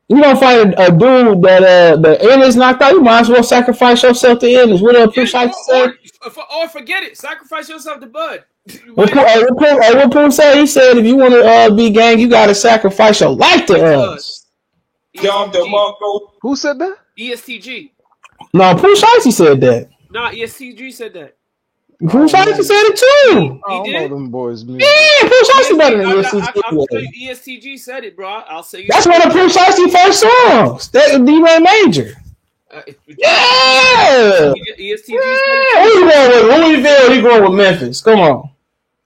You gonna fight a, a dude that uh that Ennis knocked out. You might as well sacrifice yourself to Ennis. What else? Yeah, or, or, or forget it. Sacrifice yourself to Bud. What Poom said? He said, if you want to uh, be gang, you gotta sacrifice your life to us. Who said that? E S T G. No, Pooh Shicey said that. No, E S T G said that. Pooh Shicey said it too. He, he did? I don't know them boys, man. Yeah, Pooh Shicey better than E S T G. I'm sure E S T G said it, bro. I'll say you. That's one of Pooh Shicey's first songs. That D-Ray Major. Uh, it, it, yeah! E S T G's yeah! He's going with Louisville. He's going with Memphis. Come on.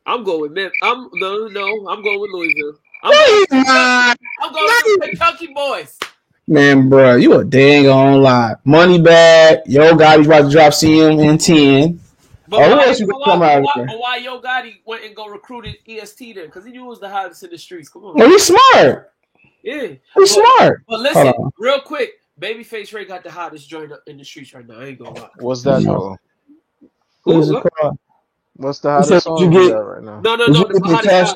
I'm going with Memphis. I'm no, no. I'm going with Louisville. I'm no, going, not. I'm going no. with the Kentucky boys. Man, bro, you a dang on lie. Money bag. Yo Gotti about to drop C M in ten. But oh, why, else you why, come why, out why, why Yo Gotti went and go recruited E S T then? Because he knew it was the hottest in the streets. Come on. Well, he's smart. Yeah. He's but, smart. But listen, real quick. Babyface Ray got the hottest joint in the streets right now. I ain't gonna lie. What's that? No. Who's it? What's the hottest song you get right now? No, no, no. The the cash,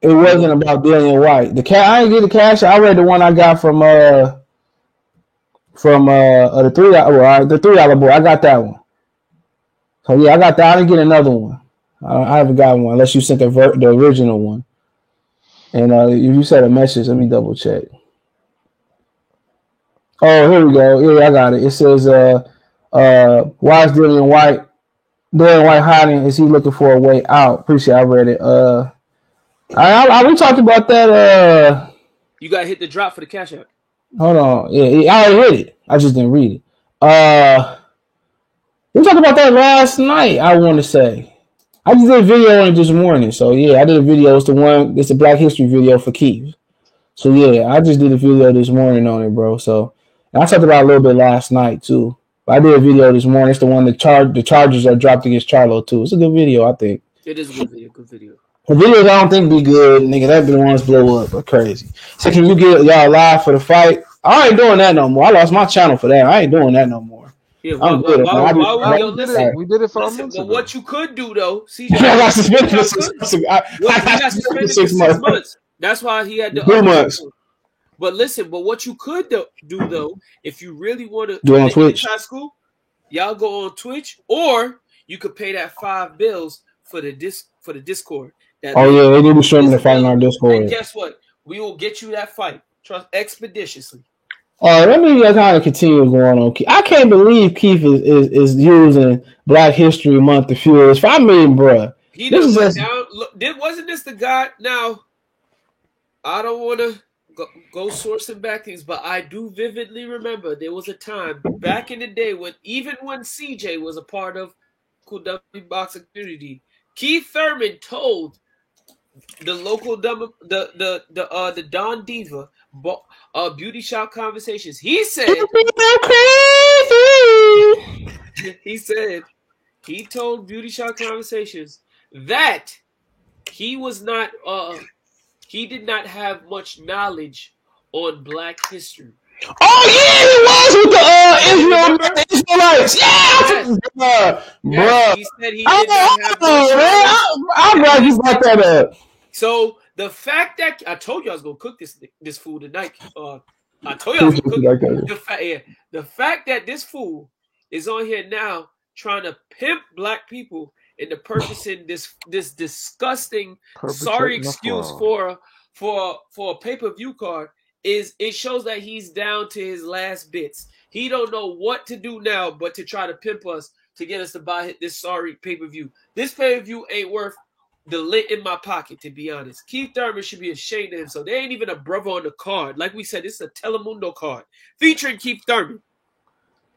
it wasn't about Dillian White. The ca- I didn't get the cash. I read the one I got from uh from uh, uh the three dollar well, the three dollar boy. I got that one. So yeah, I got that. I didn't get another one. I, I haven't got one unless you sent the ver- the original one. And uh, if you sent a message, let me double check. Oh, here we go. Yeah, I got it. It says, uh, uh, why is Dillian White, Dillian White hiding? Is he looking for a way out? Appreciate it. I read it. Uh, I, I, we talked about that. Uh, you got to hit the drop for the Cash App. Hold on. Yeah, yeah, I already read it. I just didn't read it. Uh, we talked about that last night, I want to say. I just did a video on it this morning. So, yeah, I did a video. It's the one, it's the Black History video for Keith. So, yeah, I just did a video this morning on it, bro. So, I talked about it a little bit last night too. I did a video this morning. It's the one that char- the Chargers are dropped against Charlo too. It's a good video, I think. It is a good video. Good video. The videos I don't think be good, nigga. That be the ones blow up. But crazy. So can you get y'all live for the fight? I ain't doing that no more. I lost my channel for that. I ain't doing that no more. Yeah, well, I'm good. Well, well, well, well, well, we did it for listen, a month ago. But what you could do though, C J, I got suspended for six months. I got suspended for six months. That's why he had the two months. But listen, but what you could do, do though, if you really want to do on Twitch, high school, y'all go on Twitch, or you could pay that five bills for the disc for the Discord. That oh yeah, they do be streaming the fight on our Discord. And guess what? We will get you that fight, trust expeditiously. All right, let me kind of continue going on. I can't believe Keith is, is, is using Black History Month to fuel this. I mean, bruh. He this is now, look, did, wasn't this the guy? Now, I don't want to. Go, go source and back things, but I do vividly remember there was a time back in the day when even when C J was a part of W W E boxing community, Keith Thurman told the local the the the uh, the Don Diva uh, beauty shop conversations. He said, he said he told beauty shop conversations that he was not. Uh, He did not have much knowledge on Black history. Oh yeah, he was with the uh, Israel, Israelites. Yeah, bro. He said he did I, not have much knowledge. I'm glad you brought that up. So the fact that I told you I was gonna cook this this food tonight. Uh, I told you I was gonna cook the fact. Yeah, the fact that this fool is on here now trying to pimp Black people. Into purchasing this this disgusting, sorry excuse for for for a pay-per-view card is it shows that he's down to his last bits. He don't know what to do now, but to try to pimp us to get us to buy this sorry pay-per-view. This pay-per-view ain't worth the lint in my pocket, to be honest. Keith Thurman should be ashamed of himself. There ain't even a brother on the card. Like we said, this is a Telemundo card featuring Keith Thurman.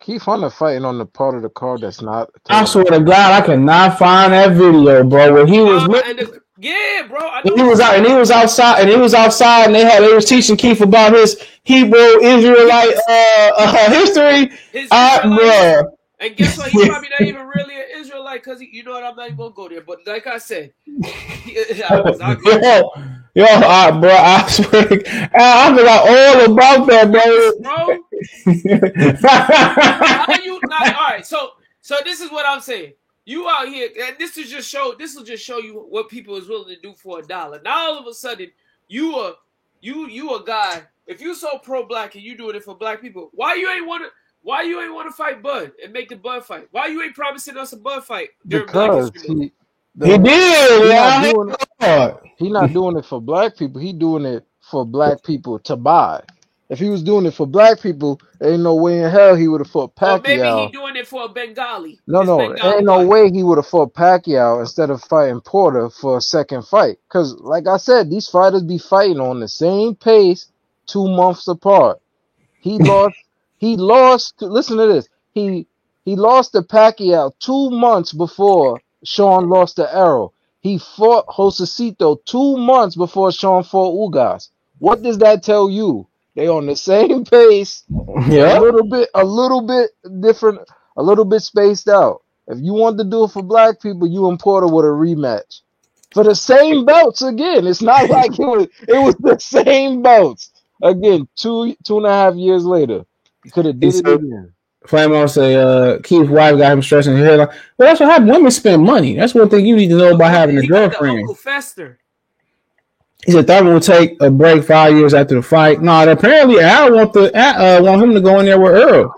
Keith Hunter fighting on the part of the card that's not. I swear to God, I cannot find that video, bro. Where he was, uh, and the, yeah, bro. I know he was out, and he was outside, and he was outside, and they had they was teaching Keith about his Hebrew Israelite uh, uh, history. His uh, bro. And guess what? He's probably not even really an Israelite because you know what? I'm not even gonna go there. But like I said, I was out there. Yo, uh, bro, I swear, I forgot all about that, bro. How you not, all right, so so this is what I'm saying. You out here, and this is just show. This will just show you what people is willing to do for a dollar. Now all of a sudden, you are you you a guy. If you so pro Black and you doing it for Black people, why you ain't wanna why you ain't wanna fight Bud and make the Bud fight? Why you ain't promising us a Bud fight during Black History? The, he did. He yeah, not, doing, he not doing it for Black people. He doing it for Black people to buy. If he was doing it for Black people, ain't no way in hell he would have fought Pacquiao. Or maybe he doing it for a Bengali. No, it's no, Bengali ain't no fight. Way he would have fought Pacquiao instead of fighting Porter for a second fight. Because, like I said, these fighters be fighting on the same pace two months apart. He lost. He lost. Listen to this. He he lost to Pacquiao two months before Shawn lost to Errol. He fought Josecito two months before Shawn fought Ugas. What does that tell you? They on the same pace. Yeah. A little bit, a little bit different, a little bit spaced out. If you want to do it for black people, you and Porter with a rematch for the same belts again. It's not like it was, it was the same belts again. Two two and a half years later, you could have did it again. Flamo say, uh, Keith's wife got him stressing her hairline. Well, that's what happened. Women spend money. That's one thing you need to know about having a girlfriend. Uncle Fester. He said Thurman will take a break five years after the fight. No, apparently Al want the uh, want him to go in there with Earl.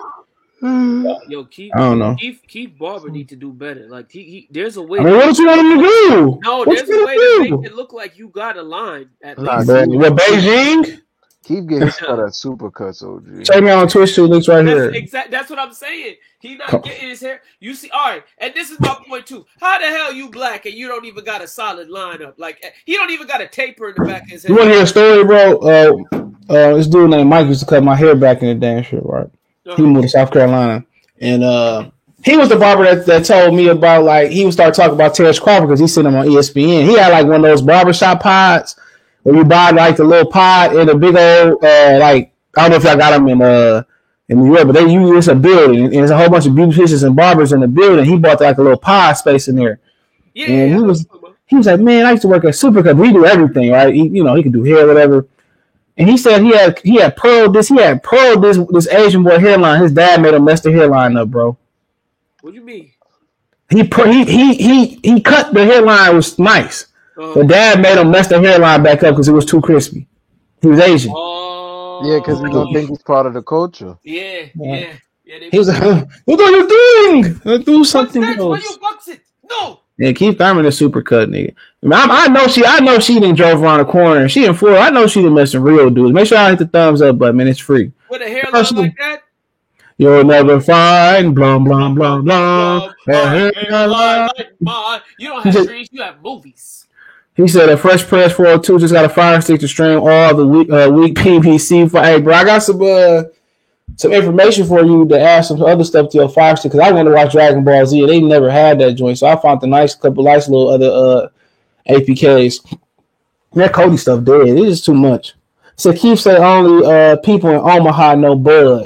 Yo, Keith, I don't know. Keith, Keith Barber need to do better. Like he, he there's a way. I mean, what do you want him to do? No, what there's a way do? to make it look like you got a line at least. With Beijing. Keith gets cut at supercuts, O G. Check me on Twitch too. Links right that's here. Exactly. That's what I'm saying. He not oh. getting his hair. You see, all right. And this is my point too. How the hell you black and you don't even got a solid lineup? Like he don't even got a taper in the back of his head. You want to hear a story, bro? Uh, uh, this dude named Mike used to cut my hair back in the day and shit, right? Uh-huh. He moved to South Carolina, and uh, he was the barber that, that told me about like he would start talking about Terence Crawford because he seen him on E S P N. He had like one of those barbershop pods. When you buy like the little pod and a big old uh, like I don't know if y'all got them in uh in New York, but they use it's a building and there's a whole bunch of beauticians and barbers in the building. He bought like a little pod space in there, yeah. And he was he was like, man, I used to work at Supercut. We do everything, right? He, you know, he could do hair, whatever. And he said he had he had pearled this he had pearled this this Asian boy hairline. His dad made him mess the hairline up, bro. What do you mean? He he he he he cut the hairline was nice. Uh-huh. But dad made him mess the hairline back up because it was too crispy. He was Asian. Oh, yeah, because he don't think he's part of the culture. Yeah, yeah. yeah. yeah they he was like, uh, what are you doing? I'll do something What's else. Why you box it? No. Yeah, Keith Thurman is super cut, nigga. I, mean, I, I know she I know she didn't drove around the corner. And she in Florida. I know she didn't mess with real dudes. Make sure I hit the thumbs up button, man. It's free. With a hairline she, like that? You'll never find blah, blah, blah, blah. You don't have dreams, you have movies. He said a fresh press four oh two just got a fire stick to stream all the week uh, week P P C for. Hey, bro, I got some uh, some information for you to add some other stuff to your fire stick because I want to watch Dragon Ball Z. They never had that joint, so I found the nice couple nice little other uh, A P Ks. That Cody stuff dead. It is too much. So Keith said only uh, people in Omaha know Bud.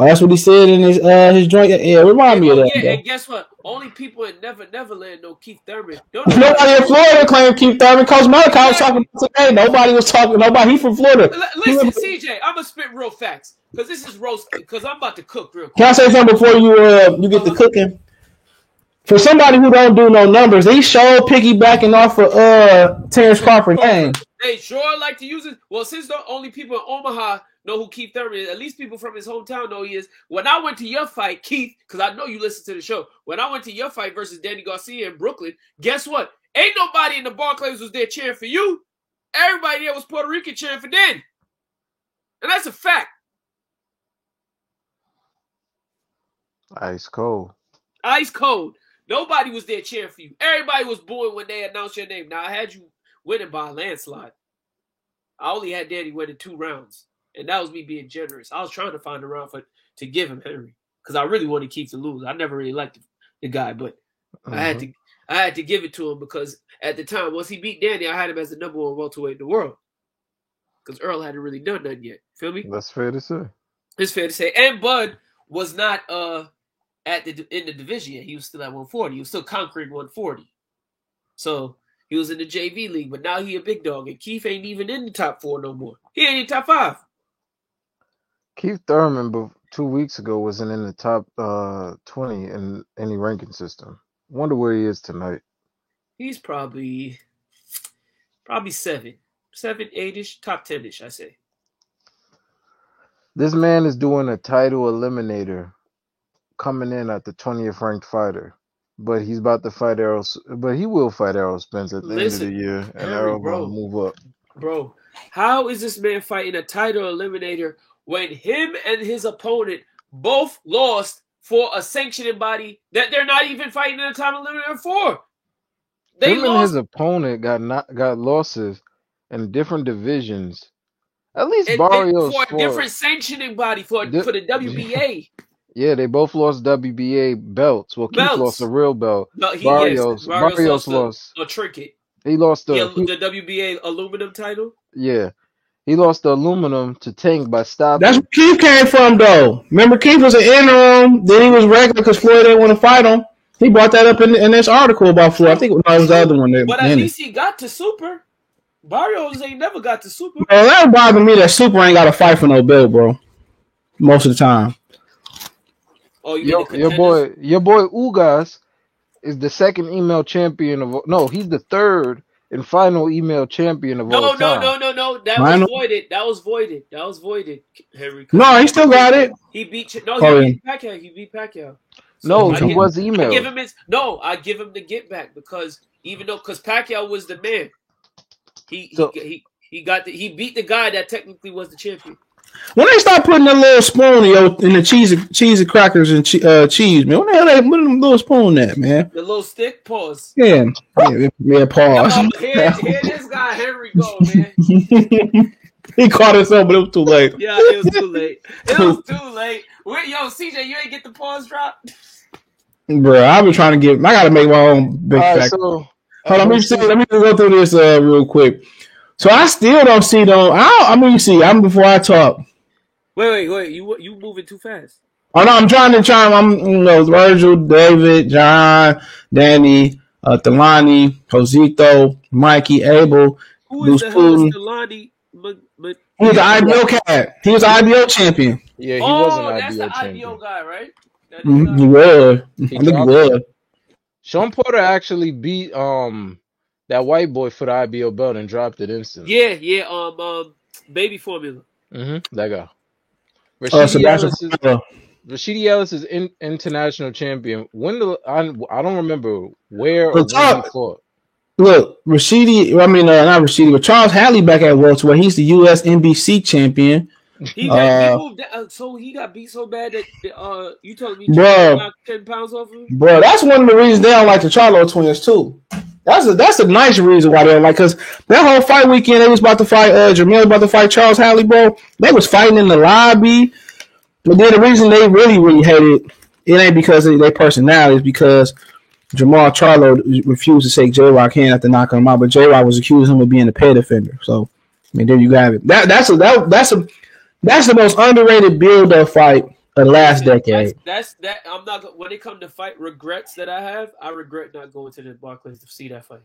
Oh, that's what he said in his uh, his joint. Yeah, remind me oh, of that. Yeah, bro. And guess what? Only people in Never Neverland know Keith Thurman. Don't nobody in Florida claimed Keith Thurman. Coach Monica yeah. was talking about today. Nobody was talking. Nobody. He from Florida. L- listen, C J, I'm gonna spit real facts because this is roast. Because I'm about to cook real quick. Can I say something before you uh, you get uh-huh. to cooking? For somebody who don't do no numbers, they sure piggybacking off of uh Terence Crawford game. They sure like to use it. Well, since the only people in Omaha know who Keith Thurman is. At least people from his hometown know he is. When I went to your fight, Keith, because I know you listen to the show. When I went to your fight versus Danny Garcia in Brooklyn, guess what? Ain't nobody in the Barclays was there cheering for you. Everybody there was Puerto Rican cheering for Danny. And that's a fact. Ice cold. Ice cold. Nobody was there cheering for you. Everybody was booing when they announced your name. Now, I had you winning by a landslide. I only had Danny winning two rounds. And that was me being generous. I was trying to find a round for to give him Henry because I really wanted Keith to lose. I never really liked the, the guy, but uh-huh. I had to I had to give it to him because at the time, once he beat Danny, I had him as the number one welterweight in the world because Earl hadn't really done nothing yet. Feel me? That's fair to say. It's fair to say. And Bud was not uh at the in the division yet. He was still at one forty. He was still conquering one forty. So he was in the J V league, but now he a big dog. And Keith ain't even in the top four no more. He ain't in top five. Keith Thurman two weeks ago wasn't in the top uh, twenty in any ranking system. Wonder where he is tonight. He's probably probably seven, seven, eight-ish, top ten-ish, I say. This man is doing a title eliminator, coming in at the twentieth ranked fighter, but he's about to fight Errol. But he will fight Errol Spence at the Listen, end of the year, and Errol will move up. Bro, how is this man fighting a title eliminator? When him and his opponent both lost for a sanctioning body that they're not even fighting in a time eliminator for, they him lost. And his opponent got not got losses in different divisions At least it, Barrios it, for a different sanctioning body for Di- for the W B A. Yeah, they both lost W B A belts. Well, belts. Keith lost a real belt. No, he, Barrios, yes. Barrios, Barrios lost a, a trinket. He lost the, yeah, he, the W B A aluminum title. Yeah, he lost the aluminum to Tank by stopping. That's where Keith came from, though. Remember, Keith was an interim. Then he was regular because Floyd didn't want to fight him. He brought that up in, in this article about Floyd. I think no, it was the other one. That, but at least he got to super. Barrios ain't never got to super. Bro, that bothered me that super ain't got to fight for no bill, bro. Most of the time. Oh, you Yo, your boy, your boy Ugas is the second email champion of no, he's the third and final email champion of no, all no, time. No, no, no, no, no. That final? was voided. That was voided. That was voided. Henry. No, he still got it. He beat no, oh, he beat Pacquiao. He beat Pacquiao. So no, he was emailed. I give him his, no, I give him the get back because even though because Pacquiao was the man. He, so, he he he got the, he beat the guy that technically was the champion. When they start putting a little spoon in, your, in the cheese cheese and crackers and che- uh, cheese, man, what the hell they putting them little spoon at, man? The little stick pause. Yeah, yeah, yeah pause. Yo, here, here this guy Henry go, man. He caught himself, but it was too late. Yeah, it was too late. It was too late. Where, yo, C J, you ain't get the pause drop, bro. I've been trying to get. I got to make my own big All fact. Right, so, Hold on, let me see, let me go through this uh, real quick. So I still don't see though. I, I mean, you see, I'm before I talk. Wait, wait, wait. You you moving too fast. Oh no, I'm trying to chime. I'm you know Virgil, David, John, Danny, uh, Thelani, Josito, Mikey, Abel, who is Bruce the hell is Thelani? But, but he was yeah, the I B O cat. He was the I B O champion. Yeah, he oh, was an I B O champion. Oh, that's the champion. I B O guy, right? Mm-hmm. He was. He I think he was. Shawn Porter actually beat um that white boy for the I B O belt and dropped it instantly. Yeah, yeah, um, um baby formula. Mm-hmm. That guy. Rashidi uh, Ellis is, Rashidi Ellis is in, international champion. When the I, I don't remember where or when he fought. Look, Rashidi. I mean, uh, not Rashidi, but Charles Hallie back at welterweight. He's the U S N B C champion. He got uh, moved uh, so he got beat so bad that uh, you told me you got ten pounds off him. Bro, that's one of the reasons they don't like the Charlo twins too. That's a that's a nice reason why they don't like because that whole fight weekend they was about to fight uh, Jermell about to fight Charles Hallie, bro. They was fighting in the lobby, but then the reason they really really hated it ain't because of their personalities, because Jermell Charlo refused to take J-Rock hand after knocking him out, but J-Rock was accusing him of being a pet offender. So I mean, there you got it. That that's a that, that's a That's the most underrated build-up fight of the last decade. That's, that's that. I'm not when it comes to fight regrets that I have. I regret not going to the Barclays to see that fight.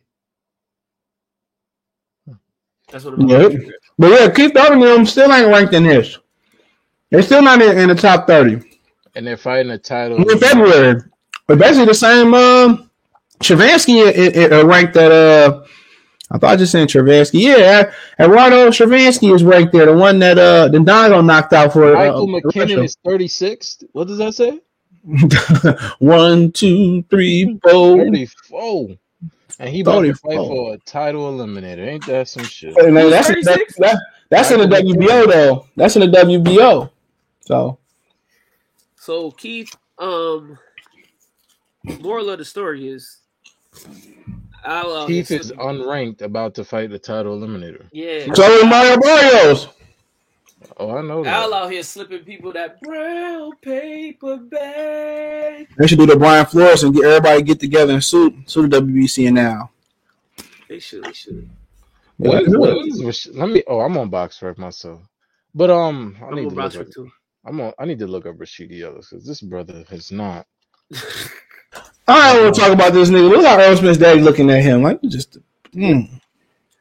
That's what. I'm yep. But yeah, Keith Thurman still ain't ranked in this. They're still not in, in the top thirty. And they're fighting a title in February. But basically the same. Uh, Shavansky it, it, it ranked at. Uh, I thought I just said Shavansky. Yeah, Eduardo Shavansky is right there. The one that uh, the Dongo knocked out for. Michael uh, McKinnon is thirty-sixth. What does that say? One, two, three, four. thirty-four. And he about to fight for a title eliminator. Ain't that some shit? Hey, man, that's that, that, that's in the W B O, though. That's in the W B O. So, so Keith, um, moral of the story is... I'll, uh, Keith is unranked, about to fight the title eliminator. Yeah. So is Mario Barrios. Oh, I know that. Al out here slipping people that brown paper bag. They should do the Brian Flores and get everybody get together and suit suit the W B C and now. They should. They should. What, what, what is, let me. Oh, I'm on BoxRec myself, but um, I I'm need to look up, too. I'm on. I need to look up Rashidi Ellis because this brother has not. I don't want to talk about this nigga. Look how Errol Spence's daddy looking at him like just, mm.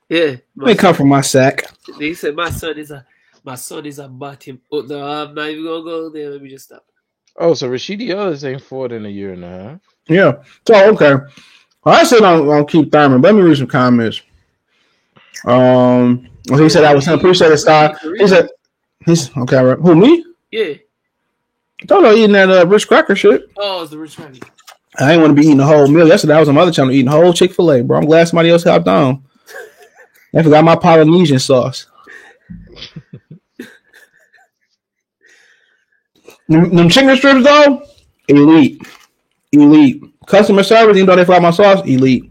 yeah. Let me come from my sack. He said, "My son is a, my son is a bottom." Oh, no, I'm not even gonna go there. Let me just stop. Oh, so Rashidi Ellis ain't fought in a year and a half. Yeah. So okay, well, I said I'm gonna keep Thurman. But let me read some comments. Um, well, he said I was appreciate it, star. He said, "He's okay, right? Who me? Yeah. I thought I was eating that uh, rich cracker shit. Oh, it's the rich cracker." I ain't want to be eating a whole meal. Yesterday I was on my other channel eating whole Chick-fil-A, bro. I'm glad somebody else hopped on. I forgot my Polynesian sauce. them, them chicken strips, though, elite. Elite. Customer service, even though they forgot my sauce, elite.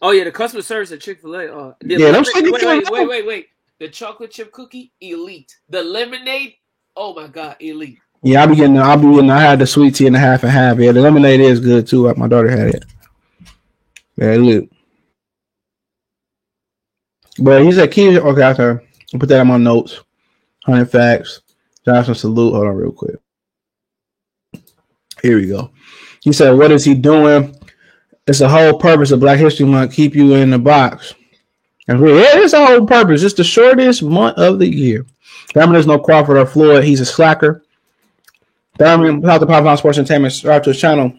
Oh, yeah, the customer service at Chick-fil-A. Oh, yeah, yeah, them chicken strips. Wait, wait, wait, wait, wait. The chocolate chip cookie, elite. The lemonade, oh my God, elite. Yeah, I'll be getting, I'll be getting, I had the sweet tea and a half and half. Yeah, the lemonade is good too. My daughter had it. Yeah, look. But he's a key. Okay, okay. I'll put that on my notes. one hundred facts. Johnson salute. Hold on real quick. Here we go. He said, what is he doing? It's the whole purpose of Black History Month. Keep you in the box. And really, yeah, it's the whole purpose. It's the shortest month of the year. Thurman is no Crawford or Floyd. He's a slacker. Thurman, how the Powerhouse Sports Entertainment subscribe to his channel.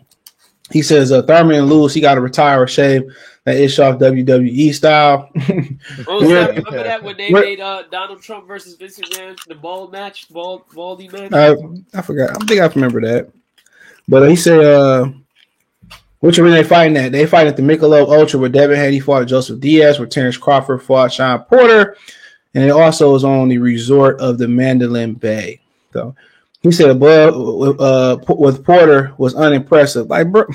He says, uh, Thurman lose. He got to retire or shave. That is off W W E style. Oh, yeah. Remember that when they what? made uh, Donald Trump versus Vince McMahon, the bald match, bald, baldy match? Uh, I forgot. I think I remember that. But uh, he said, uh, which arena they fighting at? They fight at the Michelob Ultra where Devin Haney fought Joseph Diaz, where Terence Crawford fought Shawn Porter. And it also is on the resort of the Mandalay Bay. So he said, above uh, with Porter was unimpressive. Like, bro,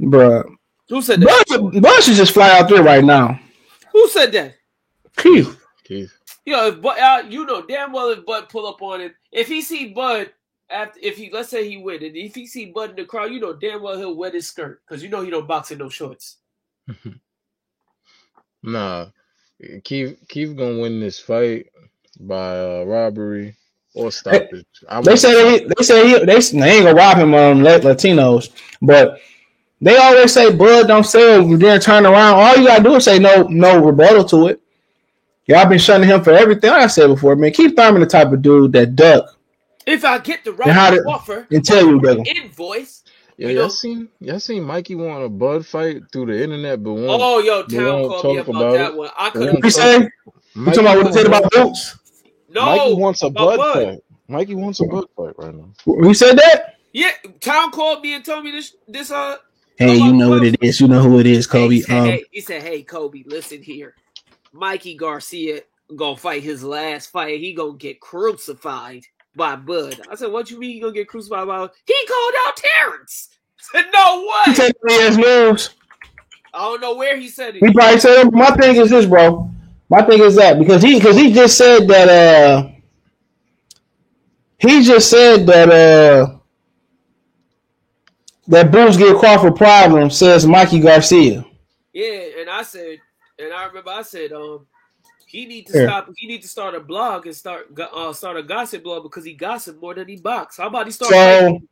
bro. Who said that? Bush should just fly out there right now. Who said that? Keith. Keith. You know, if Bud, uh, you know damn well if Bud pull up on him. If he see Bud after, if he let's say he win, and if he see Bud in the crowd, you know damn well he'll wet his skirt because you know he don't box in no shorts. Nah, Keith. Keith gonna win this fight by uh, robbery or stoppage. They, they say they, they say he, they, they ain't gonna rob him on um, Latinos, but. They always say, Bud, don't say it, then turn around. All you got to do is say no no rebuttal to it. Y'all been shunning him for everything I said before. Man, Keith Thurman the type of dude that duck. If I get the right offer, and tell you, brother. Invoice. Yeah, y'all seen, y'all seen Mikey want a Bud fight through the internet, but won't. Oh, yo, Town called me about, about that one. I couldn't. What you say? You talking about what he said about Boots? No. Mikey wants a Bud, Bud fight. Mikey wants a Bud fight right now. Who said that? Yeah, Town called me and told me this, this, uh, hey, you know what it is. You know who it is, Kobe. He said, um, hey, he said, hey, Kobe, listen here. Mikey Garcia going to fight his last fight. He going to get crucified by Bud. I said, what you mean he going to get crucified by Bud? He called out Terrence. I said, no way. He said his moves. I don't know where he said it. He probably said, my thing is this, bro. My thing is that. Because he, because he just said that, uh, he just said that, uh, that Bruce give Crawford problems, says Mikey Garcia. Yeah, and I said, and I remember I said, um, he need to yeah. stop. He need to start a blog and start uh, start a gossip blog because he gossip more than he box. How about he start? So,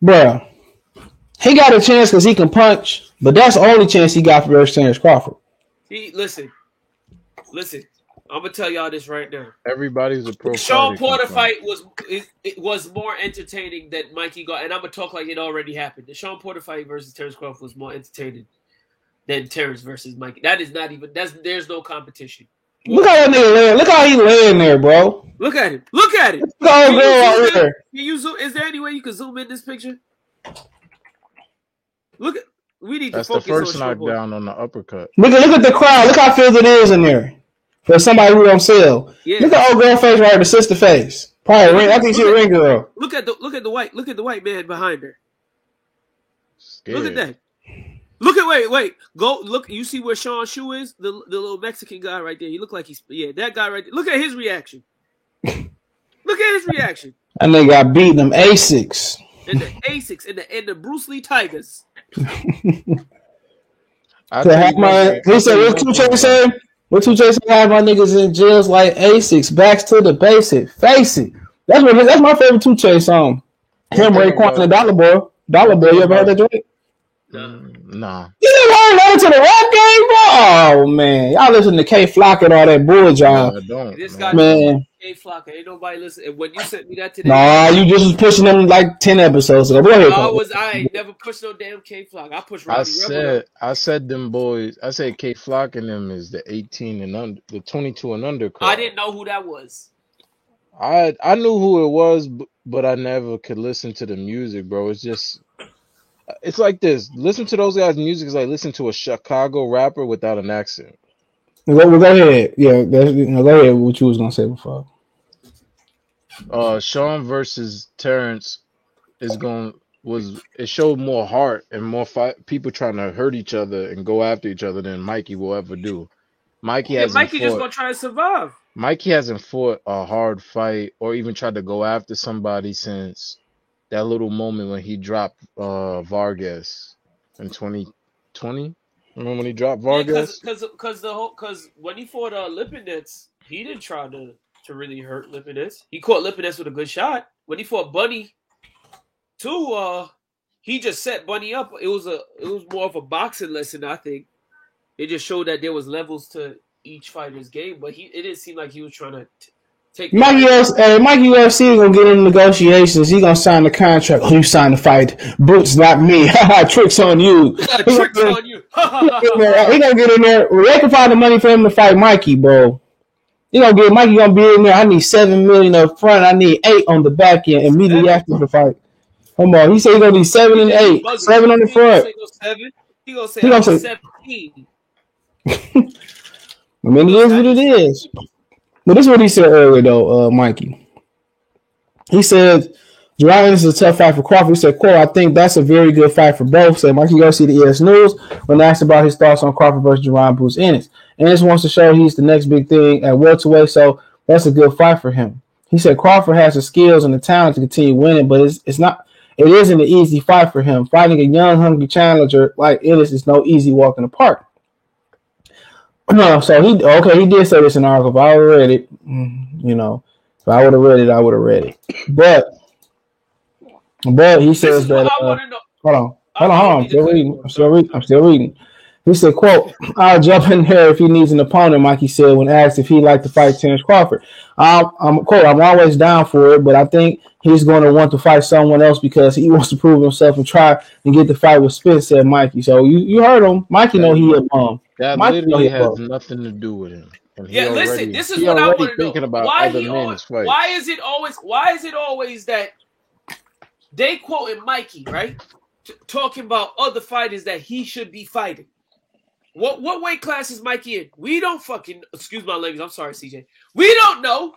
bro, he got a chance because he can punch, but that's the only chance he got for Terence Crawford. He listen, listen. I'm gonna tell y'all this right now. Everybody's a pro. Shawn Porter fight was it, it was more entertaining than Mikey Garcia, and I'm gonna talk like it already happened. The Shawn Porter fight versus Terence Crawford was more entertaining than Terence versus Mikey. That is not even. That's there's no competition. Look how that nigga laying. Look how he laying there, bro. Look at him. Look at him. Look how he out there. Can you zoom? Is there any way you can zoom in this picture? Look at. We need that's to focus the first on knockdown on the uppercut. Look at look at the crowd. Look how filled it is in there. There's somebody who don't sell. Yeah. Look at old girl face right, the sister face. Probably ring. I think she's a ring girl. Look at the look at the white look at the white man behind her. Scared. Look at that. Look at wait wait go look. You see where Sean Shue is? The the little Mexican guy right there. He look like he's yeah that guy right there. Look at his reaction. Look at his reaction. And they got beaten them Asics. And the Asics and the and the Bruce Lee Tigers. I have my. He said, "What's two chains saying?" What two Jason have my niggas in jails like Asics, backs to the basic, face it. That's what that's my favorite two Chase song. Him Ray Kwan and Dollar Boy. Dollar Boy, you ever heard that joint? Nah. nah. You never heard that to the rap game, bro? Oh man. Y'all listen to K Flock and all that bull job. No, I don't. This guy man. K Flock, ain't nobody listen. When you sent me that today. Nah, you just was pushing them like ten episodes ago. Ahead, I was I ain't never pushed no damn K Flock. I pushed Robbie I said Rebel. I said them boys. I said K Flock and them is the eighteen and under, the twenty-two and under crowd. I didn't know who that was. I I knew who it was, but I never could listen to the music, bro. It's just it's like this. Listen to those guys' music is like listen to a Chicago rapper without an accent. Go, go ahead. Yeah, that's, go ahead. What you was gonna say before? Uh, Sean versus Terrence is going was it showed more heart and more fight, people trying to hurt each other and go after each other than Mikey will ever do. Mikey yeah, hasn't Mikey fought. just gonna try to survive. Mikey hasn't fought a hard fight or even tried to go after somebody since that little moment when he dropped uh, Vargas in twenty twenty. Remember when he dropped Vargas? Because yeah, because the whole because when he fought uh, Lipinets, he didn't try to, to really hurt Lipinets. He caught Lipinets with a good shot. When he fought Bunny, too, uh, he just set Bunny up. It was a it was more of a boxing lesson, I think. It just showed that there was levels to each fighter's game, but he it didn't seem like he was trying to t- take. Mikey U F C, hey, Mikey U F C is gonna get in negotiations. He's gonna sign the contract. Who oh, signed the fight? Boots, not me. Tricks on you. Tricks on you. He gonna get in there. They can find the money for him to fight Mikey, bro. You gonna get Mikey gonna be in there. I need seven million up front. I need eight on the back end immediately seven. after the fight. Come on, he said he's gonna be seven and eight, seven on the front. He gonna say, he gonna say seventeen. I mean, it is what it is. But this is what he said earlier, though, uh, Mikey. He said, Jaron Ennis is a tough fight for Crawford. He said, quote, I think that's a very good fight for both. Said Mikey Garcia to E S News when asked about his thoughts on Crawford versus Jaron Bruce Ennis. Ennis wants to show he's the next big thing at welterweight, so that's a good fight for him. He said Crawford has the skills and the talent to continue winning, but it's, it's not, it isn't an easy fight for him. Fighting a young, hungry challenger like Ennis is no easy walk in the park. No, so he okay. He did say this in the article. If I would have read it, you know, if I would have read it, I would have read it. But, but he says that. Uh, hold on, hold on, hold on. I'm still reading. I'm still reading. I'm still reading. He said, "Quote: I'll jump in here if he needs an opponent." Mikey said when asked if he'd like to fight Terence Crawford. I'm, I'm quote: I'm always down for it, but I think he's going to want to fight someone else because he wants to prove himself and try and get the fight with Spence. Said Mikey. So you, you heard him, Mikey. Know he a bomb. That Mikey literally has bro. nothing to do with him. And yeah, already, listen, this is what I want to know. Why, he always, why is it always? Why is it always that they quoting Mikey, right? T- talking about other fighters that he should be fighting. What what weight class is Mikey in? We don't fucking excuse my language. I'm sorry, C J. We don't know.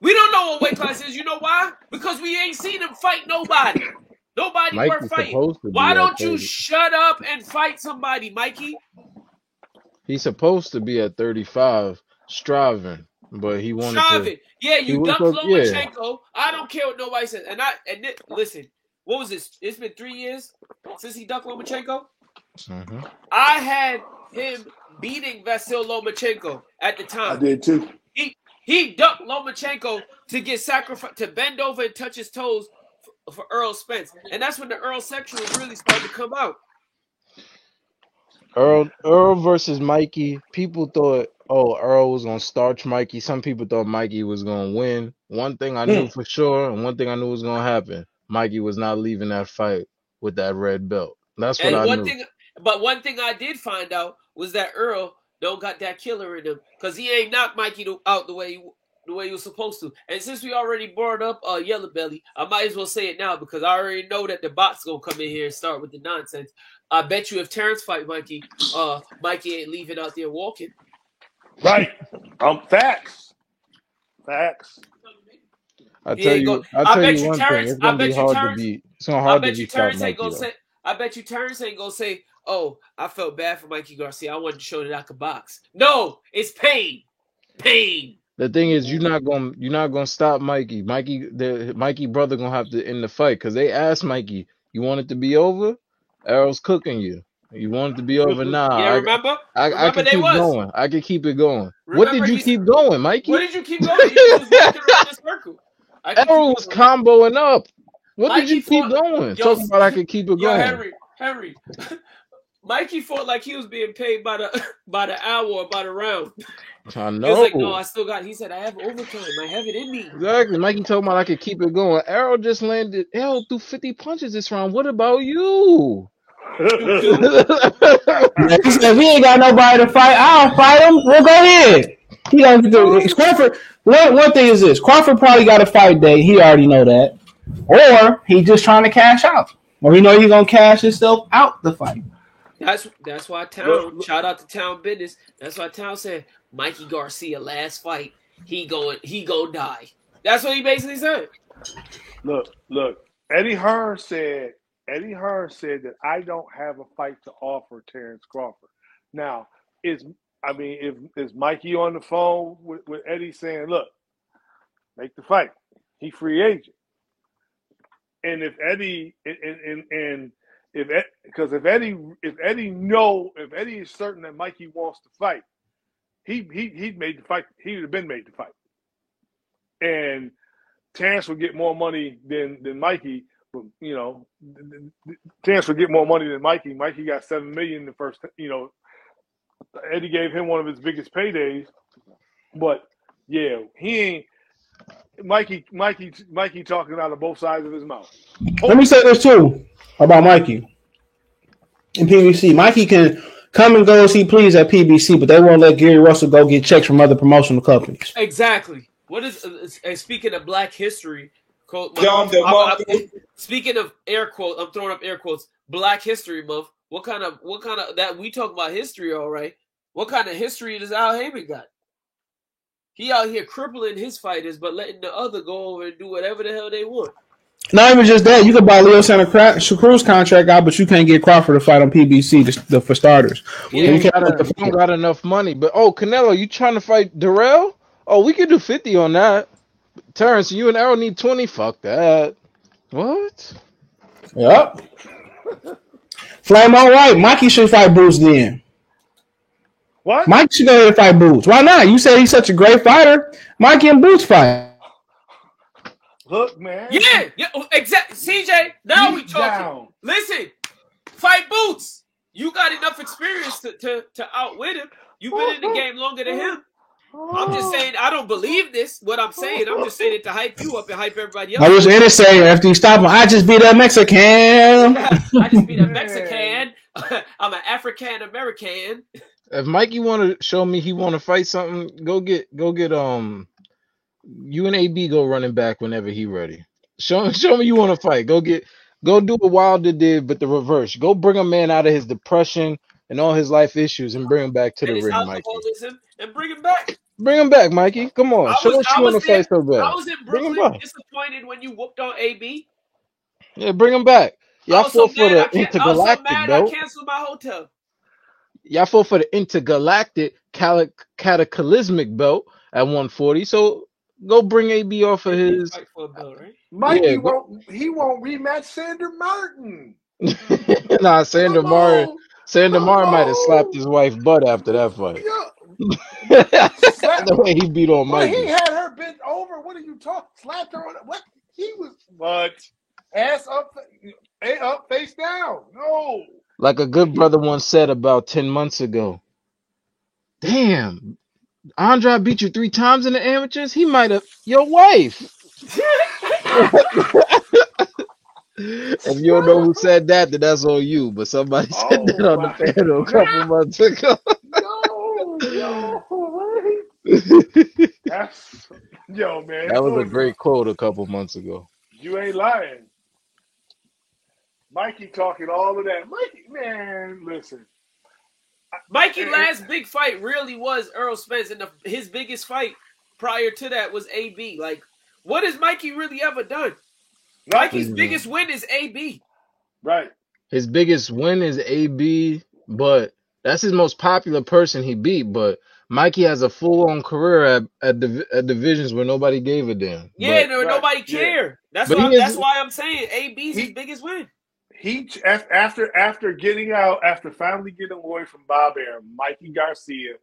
We don't know what weight class is. You know why? Because we ain't seen him fight nobody. Nobody Mikey's worth fighting. Why don't you shut up and fight somebody, Mikey? He's supposed to be at thirty-five, striving, but he wanted striving. to. Yeah, you dumped Lomachenko. Yeah. I don't care what nobody says. And I and it, listen, what was this? It's been three years since he dumped Lomachenko. Mm-hmm. I had him beating Vasyl Lomachenko at the time. I did too. He he dumped Lomachenko to get sacrificed to bend over and touch his toes for, for Errol Spence, and that's when the Errol section really started to come out. Earl, Earl versus Mikey, people thought, oh, Earl was going to starch Mikey. Some people thought Mikey was going to win. One thing I knew yeah. for sure, and one thing I knew was going to happen, Mikey was not leaving that fight with that red belt. That's what and I one knew. Thing, but one thing I did find out was that Earl don't got that killer in him because he ain't knocked Mikey out the way he, the way he was supposed to. And since we already brought up uh, Yellow Belly, I might as well say it now because I already know that the bot's going to come in here and start with the nonsense. I bet you if Terrence fight Mikey, uh, Mikey ain't leaving out there walking. Right. Um, facts. Facts. I tell you, I tell you one thing. It's gonna be hard to beat. It's gonna hard to beat Mikey. I bet you Terrence ain't gonna say, "Oh, I felt bad for Mikey Garcia. I wanted to show that I could box." No, it's pain. Pain. The thing is, you're not gonna you're not gonna stop Mikey. Mikey, the Mikey brother gonna have to end the fight because they asked Mikey, "You want it to be over?" Errol's cooking you. You want it to be over now. Yeah, remember? I, I, remember I could keep was. going. I could keep it going. Remember what did you keep going, Mikey? What did you keep going? You was walking around the circle. Errol was comboing up. What Mikey did you fought, keep going? Yo, Talking about I could keep it yo, going. Henry, Henry. Mikey fought like he was being paid by the by the hour or by the round. I know. He was like, no, I still got it. He said, I have overtime. I have it in me. Exactly. Mikey told me I could keep it going. Errol just landed. Errol threw fifty punches this round. What about you? He said, we ain't got nobody to fight. I'll fight him. We'll go ahead. He don't do it. Crawford. One, one thing is this: Crawford probably got a fight day. He already know that, or he just trying to cash out, or he know he's gonna cash himself out the fight. That's that's why Town. Shout out to Town Business. That's why Town said Mikey Garcia last fight. He going. He go die. That's what he basically said. Look, look. Eddie Hearn said. Eddie Hearn said that I don't have a fight to offer Terrence Crawford. Now, is I mean, if is Mikey on the phone with, with Eddie saying, look, make the fight. He free agent. And if Eddie and and, and if because if Eddie if Eddie know if Eddie is certain that Mikey wants to fight, he he he'd made the fight. He would have been made the fight. And Terence would get more money than than Mikey. But you know, Terence would get more money than Mikey. Mikey got seven million the first. You know, Eddie gave him one of his biggest paydays. But yeah, he ain't. Mikey, Mikey, Mikey, talking out of both sides of his mouth. Oh. Let me say this too about Mikey in P B C. Mikey can come and go as he please at P B C, but they won't let Gary Russell go get checks from other promotional companies. Exactly. What is? Uh, speaking of Black History, quote. John I'm, I'm, I'm, speaking of air quotes, I'm throwing up air quotes. Black History Month. What kind of? What kind of that? We talk about history, all right. What kind of history does Al Heyman got? He out here crippling his fighters, but letting the other go over and do whatever the hell they want. Not even just that. You could buy Leo Santa Cruz contract out, but you can't get Crawford to fight on P B C to, to, for starters. Yeah, we got, the we got enough money. But, oh, Canelo, you trying to fight Durrell? Oh, we could do fifty on that. Terrence, you and Errol need twenty? Fuck that. What? Yep. Flame on right. Mikey should fight Bruce then. What? Mike should go ahead and fight Boots. Why not? You said he's such a great fighter. Mikey and Boots fight. Look, man. Yeah, yeah, exactly. C J, now he's we talking. Down. Listen, fight Boots. You got enough experience to, to, to outwit him. You've been in the game longer than him. I'm just saying, I don't believe this. What I'm saying, I'm just saying it to hype you up and hype everybody up. I was in to say after you stop him, I just be that Mexican. I just be that Mexican. I'm an African American. If Mikey want to show me he want to fight something, go get go get um you and A B go running back whenever he ready. Show show me you want to fight. Go get go do what Wilder did, but the reverse. Go bring a man out of his depression and all his life issues and bring him back to and the ring, Mikey. And bring him back. Bring him back, Mikey. Come on, was, show us you want to fight so bad. I was in Brooklyn disappointed when you whooped on A B. Yeah, bring him back. Y'all fought so for the intergalactic, I was so mad I canceled my hotel. Y'all fought for the intergalactic cal- cataclysmic belt at one forty. So go bring A B off of his. For belt, right? Mikey yeah, won't. He won't rematch Sandor Martin. nah, Sandor Come Martin. On. Sandor Come Martin on. Might have slapped his wife's butt after that fight. Yeah. the way he beat on Mikey. Well, he had her bent over. What are you talking? Slapped her on what? He was what? Ass up, up, face down. No. Like a good brother once said about ten months ago. Damn, Andre beat you three times in the amateurs. He might have your wife. If you don't know who said that, then that's on you. But somebody oh, said that on the panel a couple months ago. no, yo, that's, yo, man, that was a great quote a couple months ago. You ain't lying. Mikey talking all of that. Mikey, man, listen. Mikey's and, last big fight really was Errol Spence, and the, his biggest fight prior to that was A B. Like, what has Mikey really ever done? Mikey's mm-hmm. biggest win is A B. Right. His biggest win is A B, but that's his most popular person he beat, but Mikey has a full-on career at, at, div- at divisions where nobody gave a damn. Yeah, but, no, right, nobody cared. Yeah. That's, why, is, that's why I'm saying A B's he, his biggest win. He after after getting out, after finally getting away from Bob Arum, Mikey Garcia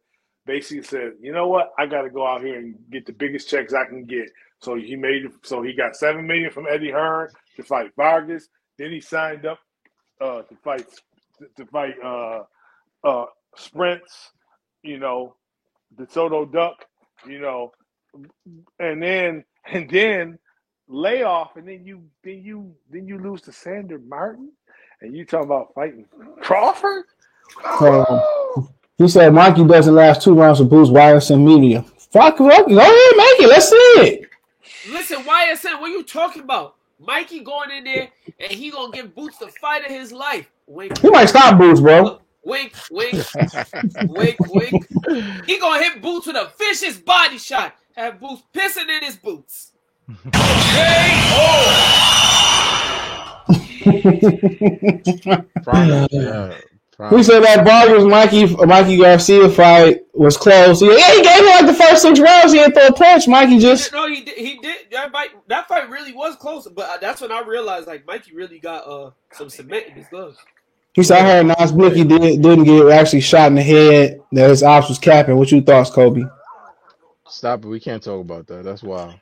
basically said, "You know what? I got to go out here and get the biggest checks I can get." So he made so he got seven million from Eddie Hearn to fight Vargas. Then he signed up uh, to fight to fight uh, uh, Sprints, you know, the Soto Duck, you know, and then and then. Layoff, and then you then you then you lose to Sandor Martin, and you talking about fighting Crawford. Oh. Um, he said Mikey doesn't last two rounds with Bruce Y S N Media. Fuck, go ahead, make it. Let's see it. Listen, Y S N, what are you talking about? Mikey going in there and he gonna give Boots the fight of his life. Wink. He might stop Boots, bro. Wink, wink, wink, wink. He gonna hit Boots with a vicious body shot. Have Boots pissing in his boots. K O. Promise, yeah. Probably. We said that Barrios Mikey Mikey Garcia fight was close. Yeah, he gave him like the first six rounds. He didn't throw a punch. Mikey just no, he did. He did. That fight, that fight really was close. But that's when I realized like Mikey really got uh some cement in his gloves. He said, I heard Nas Blicky did, didn't get actually shot in the head. That his ops was capping. What you thoughts, Kobe? Stop it. We can't talk about that. That's wild.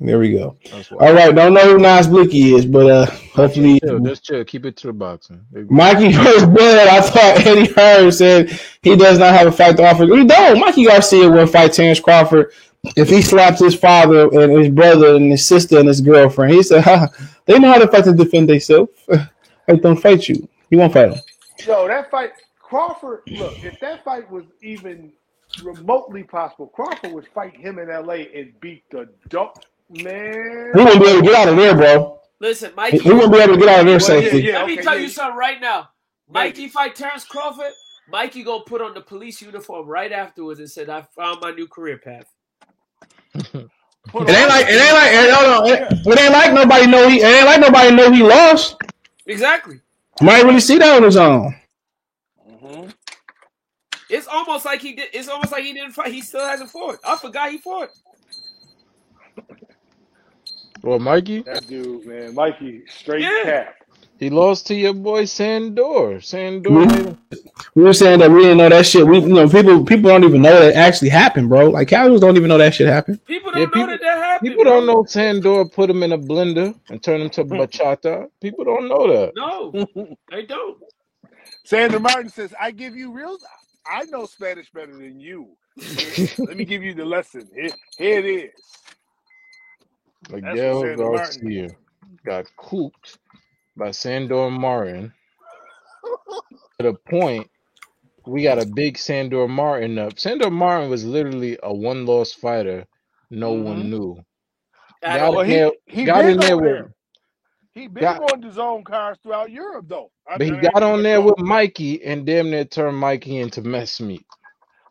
There we go. All right. Don't know who Nas Blicky is, but uh, hopefully. Just chill. Just chill. Keep it to the boxing. Mikey first blood. I thought Eddie Hearn said he does not have a fight to offer. We don't. Mikey Garcia will fight Terence Crawford if he slaps his father and his brother and his sister and his girlfriend. He said, ha, they know how to fight to defend themselves. They don't fight you. He won't fight him. Yo, that fight, Crawford, look, if that fight was even remotely possible, Crawford would fight him in L A and beat the dump, man. We wouldn't be able to get out of there, bro. Listen, Mikey. We wouldn't be able to get out of there well, safely. Yeah, yeah, let okay, me tell yeah. you something right now. Mikey fight Terence Crawford, Mikey gonna put on the police uniform right afterwards and said, I found my new career path. It ain't like it ain't like it, it, it ain't like nobody know he it ain't like nobody know he lost. Exactly. Might really see that on his own. Mm-hmm. It's almost like he did. It's almost like he didn't fight. He still hasn't fought. I forgot he fought. Well, Mikey, that dude, man, Mikey, straight yeah. cap. He lost to your boy Sandor. Sandor. We, we were saying that we didn't know that shit. We, you know, people people don't even know that actually happened, bro. Like casuals don't even know that shit happened. People don't yeah, know people, that that happened. People bro. don't know Sandor put him in a blender and turned him to bachata. People don't know that. No, they don't. Sandor Martin says, "I give you real. I know Spanish better than you. Let me give you the lesson. Here, here it is." Miguel Garcia got cooped by Sandor Martin to the point we got a big Sandor Martin up. Sandor Martin was literally a one-loss fighter no mm-hmm. one knew. Got well, in there, he, he got in there with him. He been going to zone cars throughout Europe, though. I but he got on there with Mikey and damn near turned Mikey into mess meat.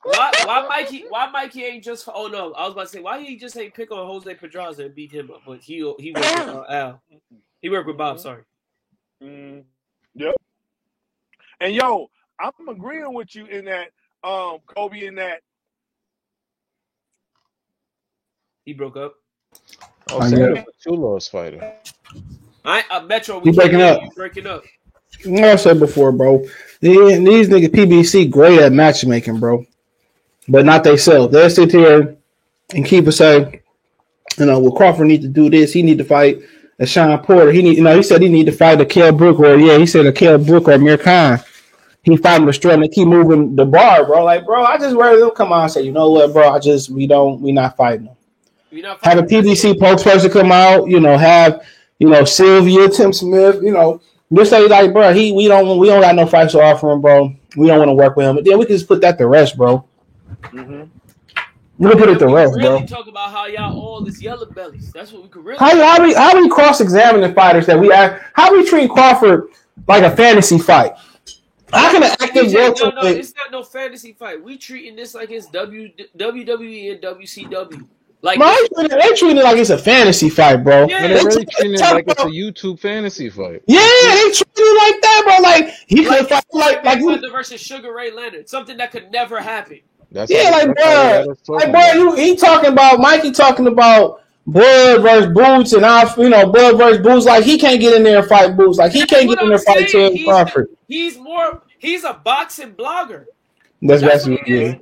Why, why Mikey? Why Mikey ain't just? Oh no, I was about to say why he just ain't pick on Jose Pedraza and beat him up, but he he worked with uh, Al. He worked with Bob. Mm-hmm. Sorry. Mm, yep. And yo, I'm agreeing with you in that, um, Kobe. In that, he broke up. Oh, I Sandor was a two-loss fighter. I uh, Metro, we breaking up. You breaking up. Like I said before, bro. These, these niggas P B C great at matchmaking, bro, but not they self. They sit here and keep us saying, you know, well, Crawford need to do this. He need to fight a Shawn Porter. He need, you know, he said he need to fight a Kell Brook, or yeah, he said a Kell Brook or Amir Khan. He fighting the struggle. They keep moving the bar, bro. Like, bro, I just worry they'll come out and say, you know what, bro? I just we don't we not fighting them. You're not fighting have a P B C spokesperson come out, you know, have. You know, Sylvia, Tim Smith, you know, just say like, bro, he we don't we don't got no fights to offer him, bro. We don't want to work with him. But then we can just put that to rest, bro. Mm-hmm. We can put it to rest, really bro. Talk about how y'all all is yellow bellies. That's what we could really. How, how we how we cross examining fighters that we act, how we treat Crawford like a fantasy fight. I can act as well. No, no, it's not no fantasy fight. We treating this like it's W W W E and W C W. Like my, they treating it like it's a fantasy fight, bro. Yeah, they, they really treating it like about, it's a YouTube fantasy fight. Yeah, they treating it like that, bro. Like he like, could fight like like Thunder versus Sugar Ray Leonard, something that could never happen. That's yeah, like bro, like bro, he, he talking about Mikey talking about Blood versus Boots and I, you know, Blood versus Boots. Like he can't get in there and fight Boots. Like he That's can't get in there and fight Terence Crawford. He's more, he's a boxing blogger. That's, That's what he is.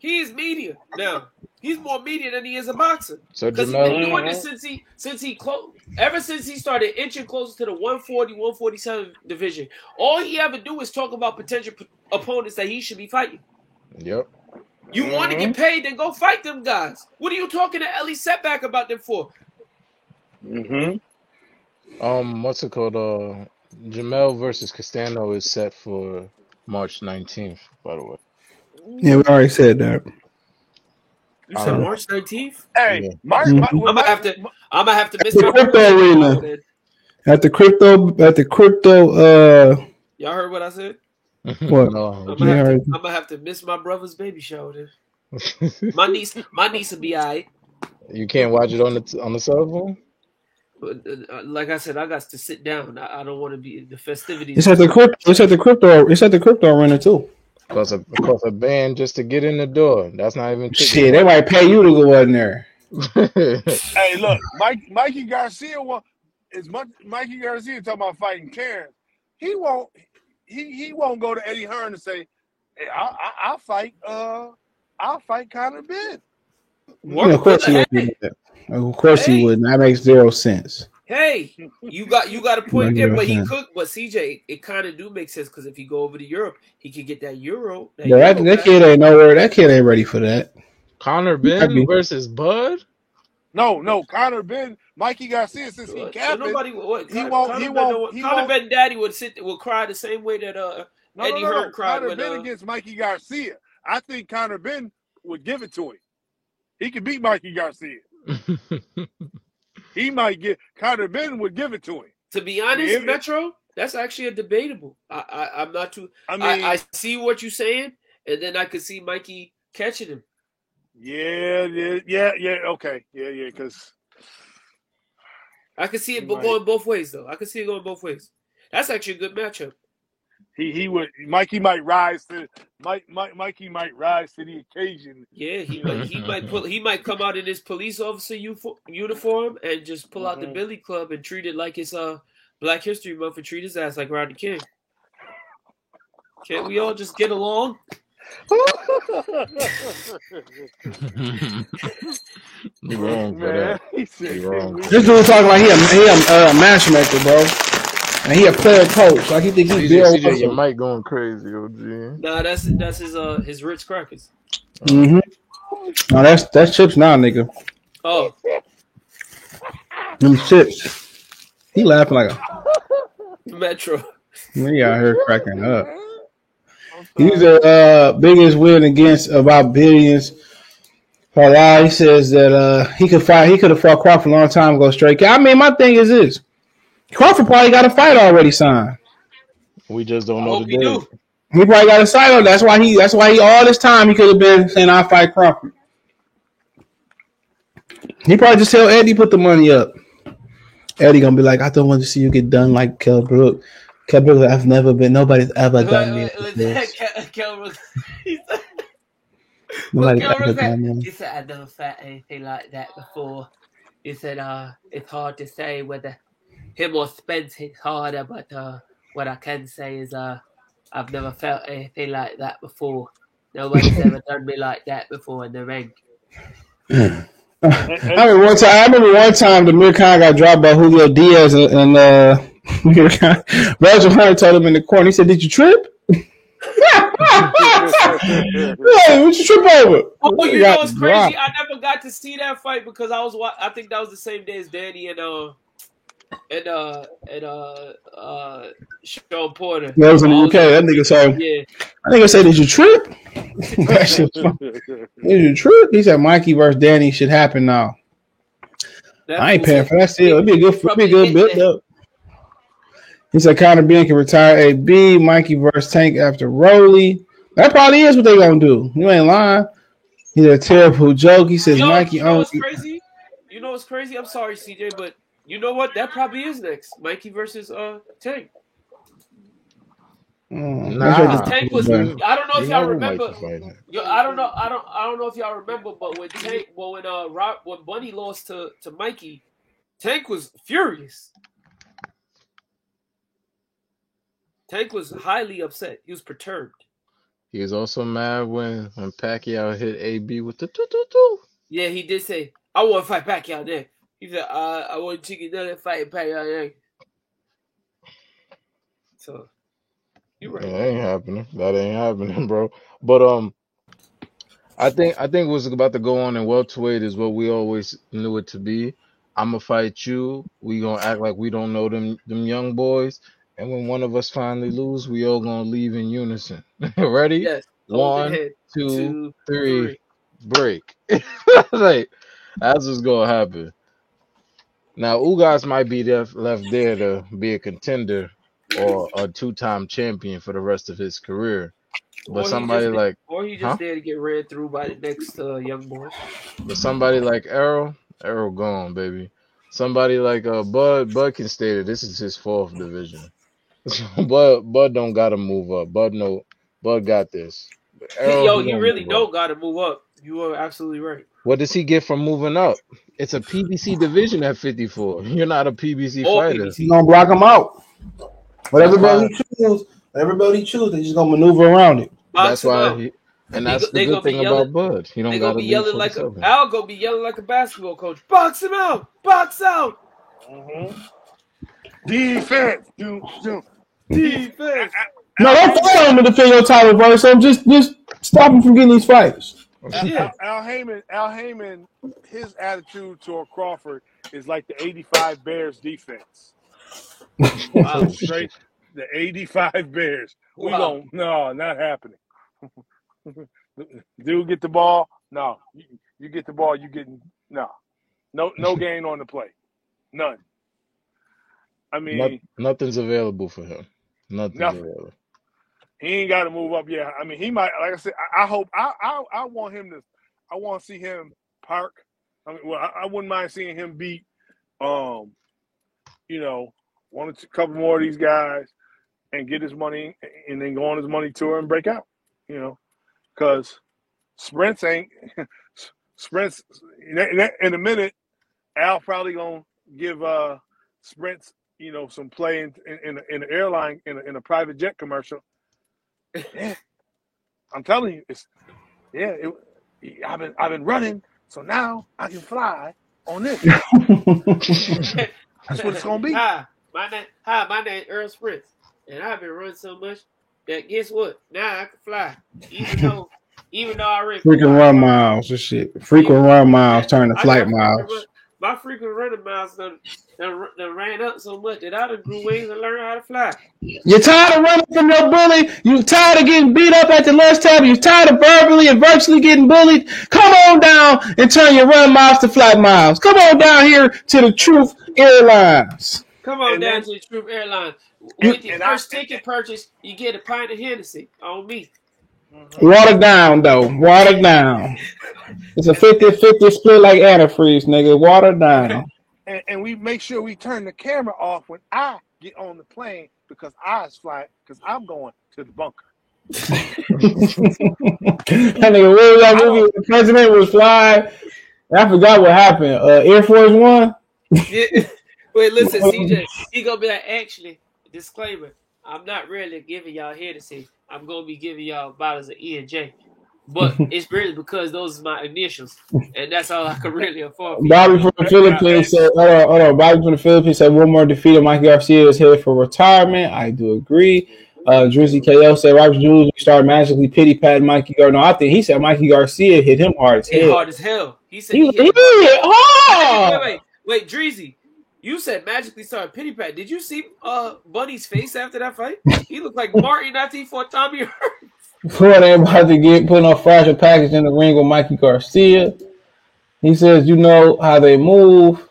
He's media now. He's more media than he is a boxer. So because he's been doing this since he since he close ever since he started inching closer to the one forty, one forty-seven division. All he ever do is talk about potential p- opponents that he should be fighting. Yep. You mm-hmm. want to get paid, then go fight them guys. What are you talking to Ellie Setback about them for? Mm-hmm. Um, what's it called? Uh, Jermell versus Castano is set for March nineteenth, by the way. Yeah, we already said that. You said um, March nineteenth? Hey, yeah. March, March, I'm gonna have to. I'm gonna have to miss the crypto arena. At the crypto, at the crypto. Uh, y'all heard what I said? What? No, I'm, gonna have to, I'm gonna have to miss my brother's baby shower. my niece, my niece will be alright. You can't watch it on the on the cell phone. like I said, I got to sit down. I, I don't want to be the festivities. It's at the crypto. It's at the crypto. It's at the crypto runner too. Cause a cause a band just to get in the door. That's not even shit. They might pay you to go in there. Hey, look, Mike, Mikey Garcia won. As much Mikey Garcia talking about fighting Terence, he won't. He he won't go to Eddie Hearn and say, hey, I, I I'll fight. Uh, I'll fight Conor Benn. Yeah, of course he wouldn't. Of course hey. he wouldn't. That makes zero sense. Hey, you got you got a point there, but he could. But C J, it kind of do make sense because if he go over to Europe, he could get that euro. That, yeah, euro that, that kid ain't nowhere. That kid ain't ready for that. Conor Benn versus Bud? No, no, Conor Benn. Mikey Garcia, since he captain, so nobody. What, he won't. Conor he won't. He Conor Benn Daddy would sit. Would cry the same way that uh no, Eddie no, no, Hearn no. cried. Conor when, Benn uh, against Mikey Garcia. I think Conor Benn would give it to him. He could beat Mikey Garcia. He might get Conor Benn would give it to him. To be honest, yeah. Metro, that's actually a debatable. I, I, I'm not too. I mean, I, I see what you're saying, and then I could see Mikey catching him. Yeah, yeah, yeah, yeah. Okay, yeah, yeah. Because I could see it might. going both ways, though. I could see it going both ways. That's actually a good matchup. He he would Mikey might rise to Mike Mike Mikey might rise to the occasion. Yeah, he might he might pull, he might come out in his police officer uniform and just pull mm-hmm. out the billy club and treat it like it's uh Black History Month and treat his ass like Rodney King. Can't we all just get along? You wrong, bro. You wrong. This dude talking like he a he a uh, matchmaker, bro. And he a player coach. Like he thinks he's C J, your mic going crazy, O G. Nah, that's that's his uh his Ritz crackers. Mm-hmm. No, that's that's chips now, nigga. Oh, them chips. He laughing like a Metro. We out here cracking up. He's the uh, biggest win against about billions. He says that uh he could fight. He could have fought Crawford a long time ago. Straight. I mean, my thing is this. Crawford probably got a fight already signed. We just don't know the date. He, he probably got a sign on. That's why he. That's why he. All this time he could have been saying, "I fight Crawford." He probably just tell Eddie put the money up. Eddie gonna be like, "I don't want to see you get done like Kell Brook. Kell Brook, I've never been. Nobody's ever done me like this." Kell Brook. Nobody ever done me. He said, "I've never fought anything like that before." He said, "Uh, it's hard to say whether." Him or Spence hit harder, but uh, what I can say is uh, I've never felt anything like that before. Nobody's ever done me like that before in the ring. I remember one time. I remember one time the Mir Khan got dropped by Julio Diaz, and, and uh, Mir Khan. Roger Hunter told him in the corner. He said, "Did you trip? Hey, what you trip over?" Oh, you, you know what's crazy? I never got to see that fight because I was. I think that was the same day as Danny and uh. And uh and uh uh Shawn Porter. That was in the U K. That nigga said, yeah. I think I said, "Did you trip?" Did you trip? He said, "Mikey versus Danny should happen now." That I ain't paying for that still. It'd be a good, it'd be a good build up. He said, "Conor Benn can retire A B. Mikey versus Tank after Roley." That probably is what they gonna do. You ain't lying. He did a terrible joke. He says, you know, "Mikey, you know what's crazy? You know what's crazy? I'm sorry, C J, but." You know what? That probably is next. Mikey versus uh Tank. Mm, nah. Tank was, I don't know if y'all remember. Yo, I don't know. I don't. I don't know if y'all remember. But when Tank, well, when uh, Rob, when Bunny lost to, to Mikey, Tank was furious. Tank was highly upset. He was perturbed. He was also mad when when Pacquiao hit A B with the two two two. Yeah, he did say, "I want to fight Pacquiao there." He said, uh, I want to take another fight and pay out. So, you're right. Yeah, that ain't happening. That ain't happening, bro. But um, I think I think what's about to go on in welterweight is what we always knew it to be. I'm going to fight you. We're going to act like we don't know them, them young boys. And when one of us finally lose, we all going to leave in unison. Ready? Yes. One, two, two, three, three. Break. Like, that's what's going to happen. Now, Ugas might be left, left there to be a contender or a two-time champion for the rest of his career. But somebody just, like... Or he just huh? there to get ran through by the next uh, young boy. But somebody like Errol, Errol gone, baby. somebody like uh, Bud. Bud can stay there. This is his fourth division. So Bud, Bud don't gotta move up. Bud no. Bud got this. Errol, Yo, you really don't gotta move up. You are absolutely right. What does he get from moving up? It's a P B C division at fifty-four. You're not a P B C oh, fighter. P B C. You're gonna block him out. But everybody chooses. Everybody chooses. They just gonna maneuver around it. That's why. He, and that's they, the they good thing yelling, about Bud. He don't gotta be yelling like a. I'll go be yelling like a basketball coach. Box him out. Box out. Mm-hmm. Defense. Do, do. Defense. No, don't fight him in the field time, bro. So just just stop him from getting these fights. Yeah. Al, Al Heyman, Al Heyman, his attitude toward Crawford is like the eighty-five Bears defense. Wow. Straight the eighty-five Bears. We wow. Don't. No, not happening. Dude, get the ball. No, you, you get the ball. You getting no, no, no gain on the play. None. I mean, not, nothing's available for him. Nothing's nothing. Available. He ain't got to move up. Yeah, I mean, he might. Like I said, I, I hope. I, I I want him to. I want to see him park. I mean, well, I, I wouldn't mind seeing him beat, um, you know, one or two, couple more of these guys, and get his money, and then go on his money tour and break out. You know, because sprints ain't sprints. In a minute, Al probably gonna give uh sprints. You know, some play in in in an airline in a, in a private jet commercial. Yeah. I'm telling you, it's yeah. It, I've been I've been running, so now I can fly on this. That's what it's gonna be. Hi, my name. Hi, my name Errol Spence, and I've been running so much that guess what? Now I can fly, even though even though I already frequent run miles and shit. Frequent run miles turn to flight miles. My frequent running miles done, done, done ran up so much that I done grew wings and learned how to fly. You're tired of running from your bully. You're tired of getting beat up at the lunchtime. You're tired of verbally and virtually getting bullied. Come on down and turn your run miles to flight miles. Come on down here to the Truth Airlines. Come on and down then, to the Truth Airlines. With your first I, ticket purchase, you get a pint of Hennessy on me. Water down, though. Water down. It's a fifty-fifty split like antifreeze, nigga. Water down. And, and we make sure we turn the camera off when I get on the plane because I is flying because I'm going to the bunker. That nigga, what was that movie when the president was flying? I forgot what happened. Uh, Air Force One? Yeah. Wait, listen, C J. He gonna be like, actually, disclaimer, I'm not really giving y'all Hennessy. I'm gonna be giving y'all bottles of E and J, but it's really because those are my initials, and that's all I can really afford. Bobby from the Philippines said, "Hold on, hold on." Bobby from the Philippines said, "One more defeat of Mikey Garcia is here for retirement." I do agree. Uh, Drizzy K L said, "Robert Jules, we start magically pity patting Mikey Garcia." No, I think he said Mikey Garcia hit him hard as hell. Hit hard as hell. He said he, he hit hard. Wait, wait, wait, wait, Drizzy. You said magically started pity pat. Did you see uh Buddy's face after that fight? He looked like Martin after he fought Tommy Hearns. Before they about to get putting on fragile package in the ring with Mikey Garcia. He says, you know how they move.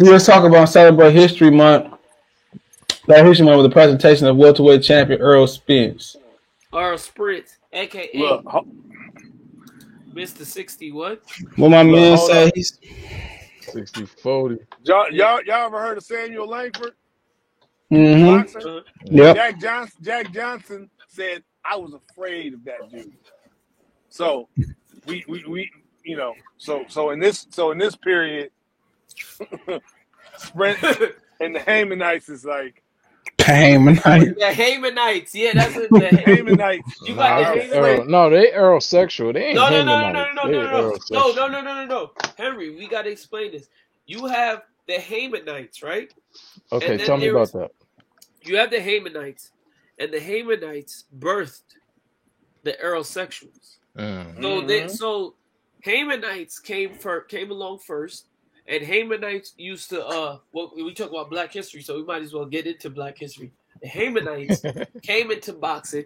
Let's talk about Celebrate History Month. That History Month was a presentation of welterweight champion Errol Spence. Errol Spence, a k a. Look, ho- Mister sixty, what? Well, my Look, man said on. he's... sixty forty. Y'all, y'all, y'all ever heard of Samuel Langford? Mm-hmm. Yep. Jack Johnson, Jack Johnson said, I was afraid of that dude. So we, we, we you know, so so in this so in this period, Sprint and the Haymanites is like the Haymanites. The Haymanites, yeah, that's what the Haymanites. You got the Haymanites. No, they Errol sexual. They ain't no, no, no, no, no, no, no, no, no, no, no, no, no. Henry, we gotta explain this. You have the Haymanites, right? Okay, tell me about that. You have the Haymanites, and the Haymanites birthed the Errol sexuals. Mm-hmm. So they, so Haymanites came for came along first. And Haymanites used to, uh, well, we talk about Black history, so we might as well get into Black history. The Haymanites came into boxing,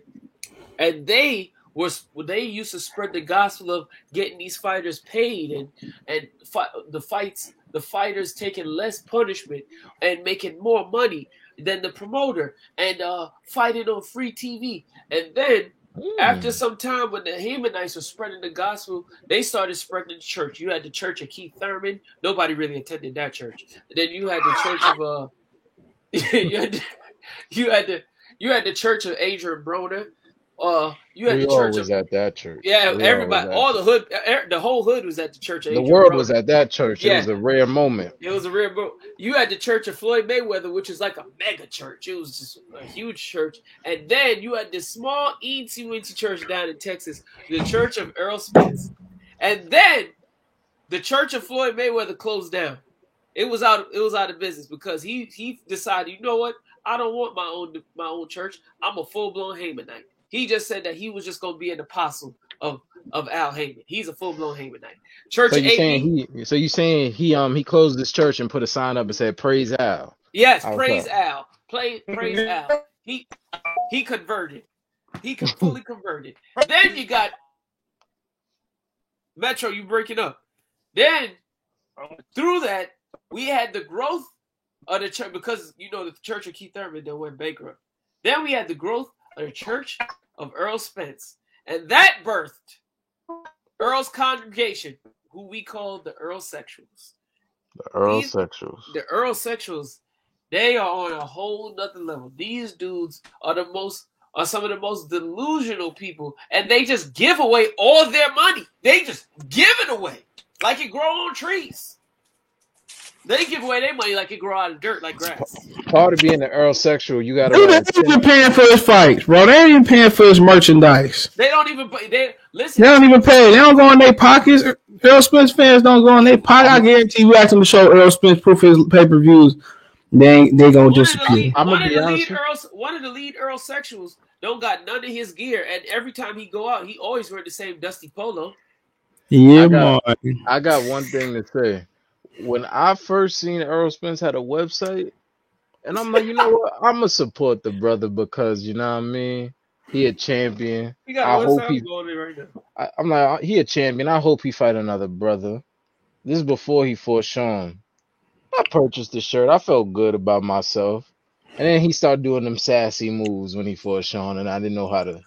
and they were they used to spread the gospel of getting these fighters paid and and fi- the fights, the fighters taking less punishment and making more money than the promoter and uh, fighting on free T V. And then Mm. After some time, when the Hamanites were spreading the gospel, they started spreading the church. You had the church of Keith Thurman. Nobody really attended that church. And then you had the church of uh, you had the, you had the you had the church of Adrian Broner. Uh, you had we the church was of, at that church. Yeah, we everybody, all the hood, er, the whole hood was at the church. Of the Adrian world Broner. was at that church. Yeah. It was a rare moment. It was a rare moment. You had the church of Floyd Mayweather, which is like a mega church. It was just a huge church. And then you had this small eensy weensy church down in Texas, the church of Errol Spence. And then the church of Floyd Mayweather closed down. It was out. It was out of business because he he decided, you know what? I don't want my own my own church. I'm a full blown Hamanite. He just said that he was just going to be an apostle of, of Al Haymon. He's a full-blown Haymanite. Church so you saying he? So you saying he um he closed this church and put a sign up and said praise Al? Yes, okay. praise Al. Play praise Al. He he converted. He fully converted. Then you got Metro. You breaking up? Then through that we had the growth of the church because you know the church of Keith Thurman that went bankrupt. Then we had the growth. The church of Errol Spence. And that birthed Earl's congregation, who we call the Earl Sexuals. The Earl These, Sexuals. The Earl Sexuals, they are on a whole nother level. These dudes are the most are some of the most delusional people, and they just give away all their money. They just give it away. Like it grow on trees. They give away their money like it grow out of dirt, like grass. Part of being an Earl Sexual, you got to. They ain't even paying for his fights, bro. They ain't even paying for his merchandise. They don't even pay. They listen. They don't even pay. They don't go in their pockets. Earl Spence fans don't go in their pocket. I guarantee you, ask them to show Earl Spence proof of his pay per views, they they gonna disappear. I'm gonna be honest. One of the lead Earl Sexuals don't got none of his gear, and every time he go out, he always wear the same dusty polo. Yeah, I got, I got one thing to say. When I first seen Errol Spence had a website, and I'm like, you know what? I'm going to support the brother because, you know what I mean? He a champion. He got I hope he, going right now. I, I'm like, he a champion. I hope he fight another brother. This is before he fought Shawn. I purchased the shirt. I felt good about myself. And then he started doing them sassy moves when he fought Shawn, and I didn't know how to.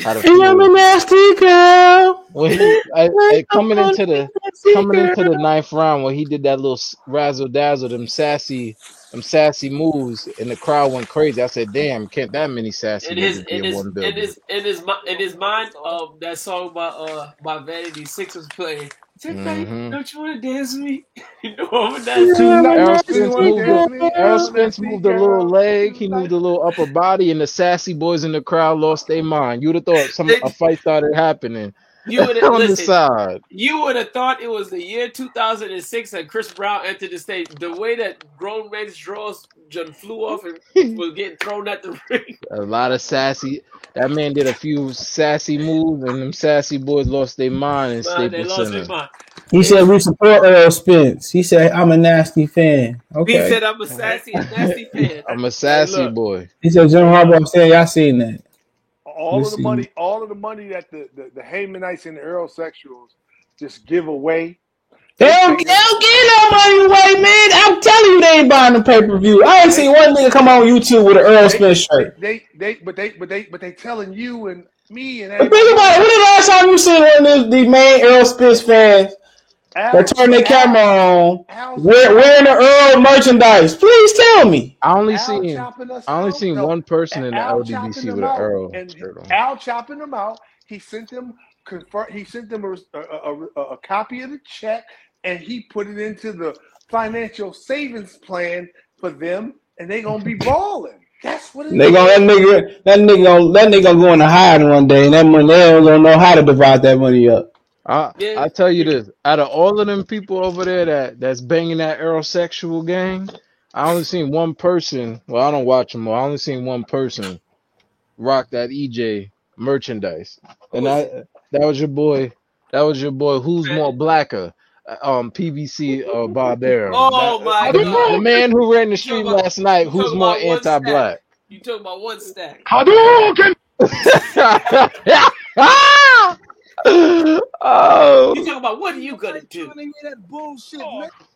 How to feel. I'm a nasty girl. When he, I, I, coming into the coming into the ninth round, when he did that little razzle dazzle, them sassy, them sassy moves, and the crowd went crazy. I said, "Damn, can't that many sassy moves in one building?" It is, it is, it is mine. Um, that song by uh by Vanity Six was playing. Mm-hmm. Don't you want to dance with me? You know what that Errol Spence moved a little leg. He moved a little upper body, and the sassy boys in the crowd lost their mind. You would have thought some a fight started happening. You would have on listen, the side. You would have thought it was the year two thousand six and Chris Brown entered the stage. The way that grown men's drawers just flew off and was getting thrown at the ring. A lot of sassy. That man did a few sassy moves, and them sassy boys lost their mind and stayed with him. He said, "We support Errol Spence." He said, "I'm a nasty fan." Okay. He said, "I'm a sassy, nasty fan." I'm a sassy hey, boy. He said, "Jim Harbaugh said, y'all seen that." All Let's of the see. money, all of the money that the the, the Haymanites and the Earl Sexuals just give away. They don't, they don't get no money away, man. I'm telling you, they ain't buying the pay per view. I ain't seen one nigga come on YouTube with an Earl Spence shirt. They, they, but they, but they, but they telling you and me and. But think about it. When the last time you seen one of the main Earl Spence fans that turn their camera on wearing wearing the Earl merchandise? Please tell me. I only Al seen I only seen one person in the L D B C with an Earl shirt on. Al chopping them out. He sent them. Confer- he sent them a, a, a, a copy of the check, and he put it into the financial savings plan for them, and they gonna be balling. That's what it they is. Gonna that nigga that nigga gonna, that nigga gonna go into hiding one day, and that money they don't gonna know how to divide that money up. I yeah. I tell you this: out of all of them people over there that, that's banging that Earl Sexual gang, I only seen one person. Well, I don't watch them all. I only seen one person rock that E J merchandise, and I. That was your boy. That was your boy. Who's more blacker? Um, P B C or uh, Barbera? Oh that, my the, God! The man who ran the street about, last night. Who's more anti-black? Stack. You talking about one stack? Hadouken! Oh. You talking about what are you gonna do?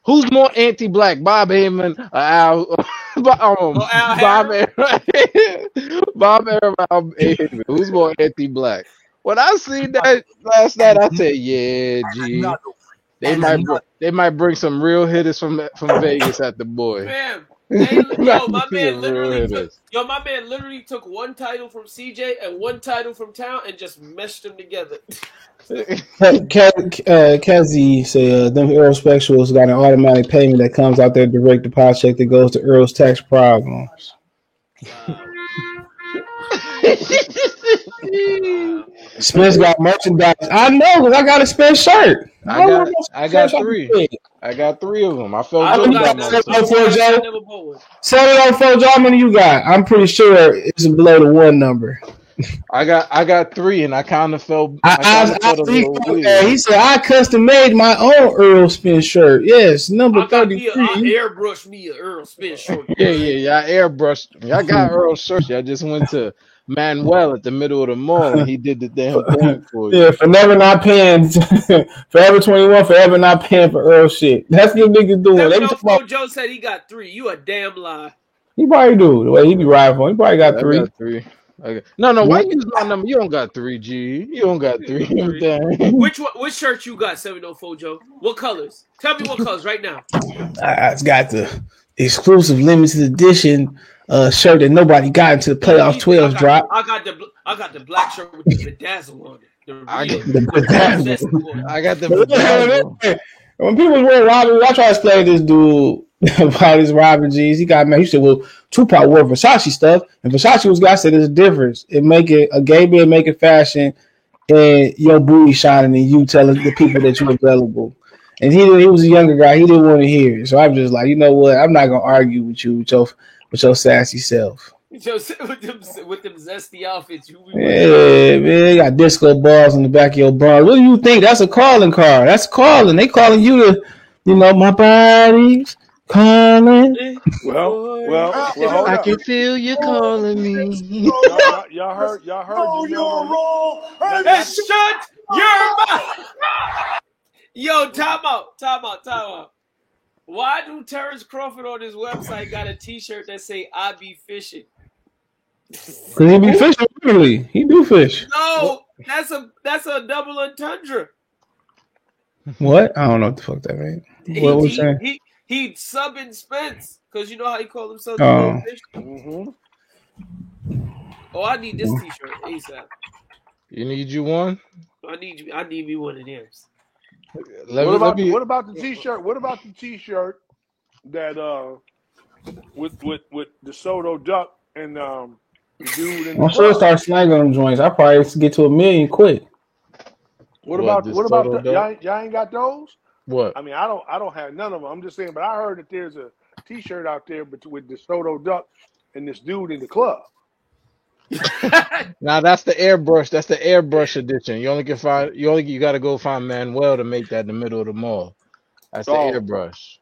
Who's more anti-black, Bob Heyman or Al? um, Bob Arum. Bob Arum, Bob Arum. Who's more anti-black? When I seen that last night, I said, "Yeah, gee, they might br- they might bring some real hitters from from Vegas at the boy." Man, they, yo, my man literally took, yo, my man literally took one title from C J and one title from Town and just meshed them together. Kazi said, uh, "Them Aerospectuals got an automatic payment that comes out their direct deposit check that goes to Earl's tax problems." Wow. Spence got merchandise. I know, because I got a Spence shirt. I, I got, I got three. Shirt. I got three of them. I felt good about that. seven oh four, Joe. seven oh four, Joe. How many you got? I'm pretty sure it's below the one number. I got, I got three, and I kind of felt. I, I, I, felt I he, he said I custom made my own Errol Spence shirt. Yes, number thirty-three. I airbrushed me an Errol Spence shirt. yeah, yeah, yeah. I airbrushed. Me. I got Errol shirt. I just went to Manuel at the middle of the mall, and he did the damn thing for you. Yeah, for never not paying, forever twenty-one, forever not paying for Earl shit. That's what niggas doing. They no about, Joe said he got three. You a damn lie. He probably do. The way he be riding for him, he probably got yeah, three. Got three. Okay. No, no. Why you use my number? You don't got three, G. You don't got three. Which one, which shirt you got? seven oh four, Joe. What colors? Tell me what colors right now. I, I've got the exclusive limited edition. Uh, shirt that nobody got into the playoff twelves drop. I got the I got the black shirt with the bedazzle on it. The real, I got the bedazzle. I got the bedazzle. When people were Robin, I try to explain this dude about his Robin G's. He got mad. He said, "Well, Tupac wore Versace stuff, and Versace was guy said there's a difference. It make it a gay man making fashion, and your booty shining, and you telling the people that you're available." And he he was a younger guy. He didn't want to hear it. So I'm just like, you know what? I'm not gonna argue with you, Joe. With your sassy self. With, your, with, them, with them zesty outfits. You yeah, man. You got disco balls in the back of your barn. What do you think? That's a calling card. That's calling. They calling you to, you know, my body's calling. Well, well, well I can feel you calling me. Y'all, y'all heard. Y'all heard. Oh, you you're wrong. And shut your mouth. Yo, time out. Time out. Time out. Why do Terence Crawford on his website got a T-shirt that say "I be fishing"? Cause he be fishing, really. He do fish. No, that's a that's a double entendre. What? I don't know what the fuck that means. He, what was he, that? He he subbing Spence because you know how he called himself. Oh. Mm-hmm. Oh, I need this T-shirt ASAP. You need you one. I need you. I need me one of them. Let what, me, about, me, what about the T-shirt? What about the T-shirt that uh with with with the Soto Duck and um the dude? In the I'm sure start snagging them joints. I probably get to a million quick. What, what about what Soto about the, y'all, y'all ain't got those? What I mean, I don't I don't have none of them. I'm just saying, but I heard that there's a T-shirt out there, but with the Soto Duck and this dude in the club. Now that's the airbrush. That's the airbrush edition. You only can find. You only you got to go find Manuel to make that in the middle of the mall. That's the oh. airbrush.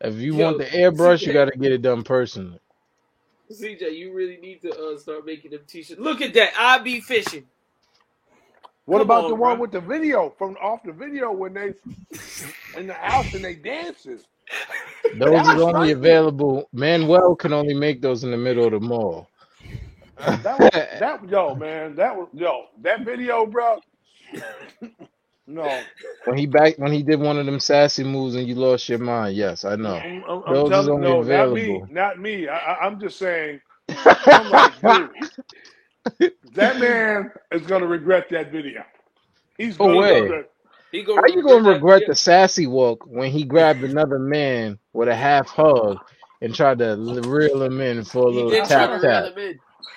If you Yo, want the airbrush, C J, you got to get it done personally. C J, you really need to uh, start making them t-shirts. Look at that. I be fishing. What Come about on, the one bro. with the video from off the video when they in the house and they dances? Those are only available. Manuel can only make those in the middle of the mall. That was, that yo man, that was yo that video, bro. No, when he back when he did one of them sassy moves and you lost your mind. Yes, I know. I'm, I'm, Those I'm telling, no, available. not me, not me. I, I, I'm just saying. I'm like, dude, that man is gonna regret that video. He's going no way. Regret, he gonna How regret you gonna regret the sassy walk when he grabbed another man with a half hug and tried to reel him in for a little tap tap?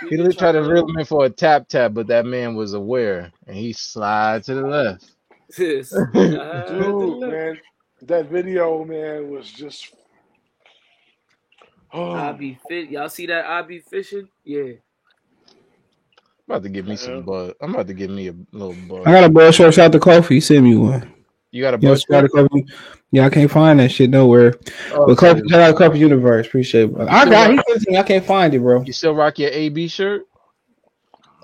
He tried try to reel him in for a tap tap, but that man was aware, and he slid to the left. Dude, man, that video, man, was just. Oh. I be fit. Y'all see that? I be fishing. Yeah. I'm about to give me some bud. I'm about to give me a little bud. I got a bud short. Shout out to Kofi. You send me one. You got a bud short. Kofi. Yeah, I can't find that shit nowhere. Oh, but Kofi, shout out Kofi Universe. Appreciate it. Bro. I got it. I can't find it, bro. You still rock your A B shirt?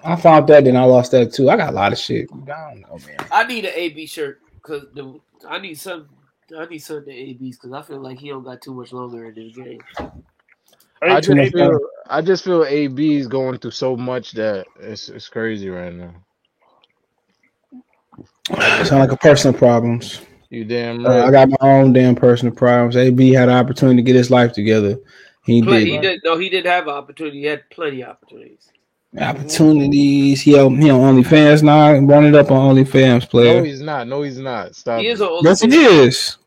I found that, then I lost that too. I got a lot of shit. I don't know, man. I need an A B shirt because the I need some. I need something to A Bs because I feel like he don't got too much longer in this game. I just, I feel, I just feel A B is going through so much that it's it's crazy right now. Sound like personal problems. You damn right. Uh, I got my own damn personal problems. A B had an opportunity to get his life together. He plenty, did. He did. No, he did have an opportunity. He had plenty of opportunities. Opportunities. He on he on OnlyFans now. Nah, run it up on OnlyFans, player. No, he's not. No, he's not. Stop. He is an yes, he is.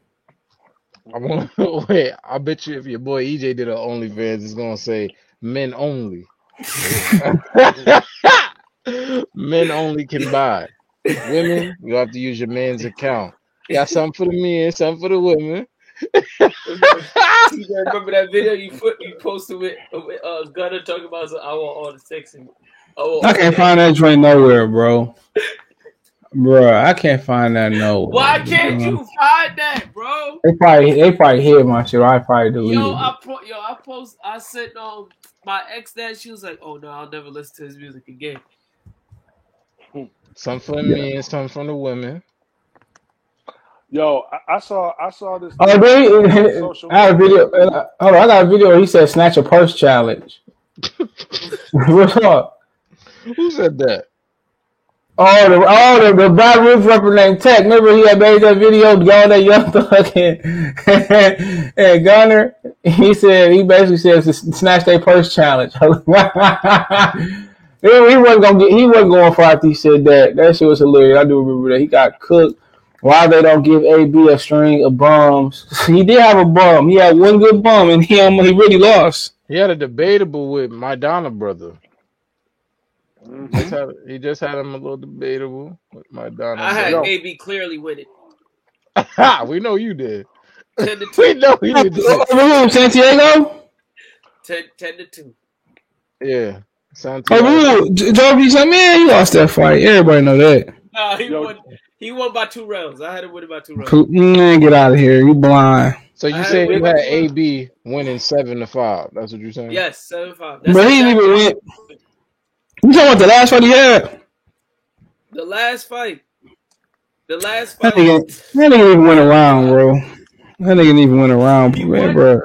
I want to wait. I bet you if your boy E J did an OnlyFans, it's gonna say men only. Men only can buy. Women, you have to use your man's account. Got something for the men, something for the women. You remember that video you put you posted with, with uh, Gunner talking about so I want all the sex and oh, I can't find that joint nowhere, bro. Bro, I can't find that nowhere. Why can't you find that, bro? They probably they probably hear my shit. I probably deleted yo, it. I pro, yo, I post. I sent on um, my ex that she was like, "Oh no, I'll never listen to his music again." Some from yeah. me and some from the women. Yo, I, I saw I saw this. Oh, dude, I had a video. Uh, hold on, I got a video where he said snatch a purse challenge. What's up? Who said that? Oh, the oh the, the black roof rapper named Tech. Remember he had made that video going that young thug and, and Gunner. He said he basically said to snatch their purse challenge. he, he wasn't gonna get, he wasn't going for it. He said that that shit was hilarious. I do remember that he got cooked. Why they don't give A B a string of bums? He did have a bum. He had one good bum, and he um, he really lost. He had a debatable with my Donna brother. Mm-hmm. He, just had, he just had him a little debatable with my Donna. I brother. had A B clearly with it. We know you did. Ten to two. We know you did. Santiago. Ten, ten to two. Yeah. Santiago. Oh, Jovi, like man, he lost that fight. Everybody know that. No, he Yo. won. He won by two rounds. I had him win by two rounds. Man, get out of here. You blind. So you said you had A B winning seven to five. That's what you're saying? Yes, seven to five. That's but he didn't even win. You talking about the last fight he had? The last fight. The last fight. That nigga didn't even win a round, bro. That nigga didn't even win a round, man, bro.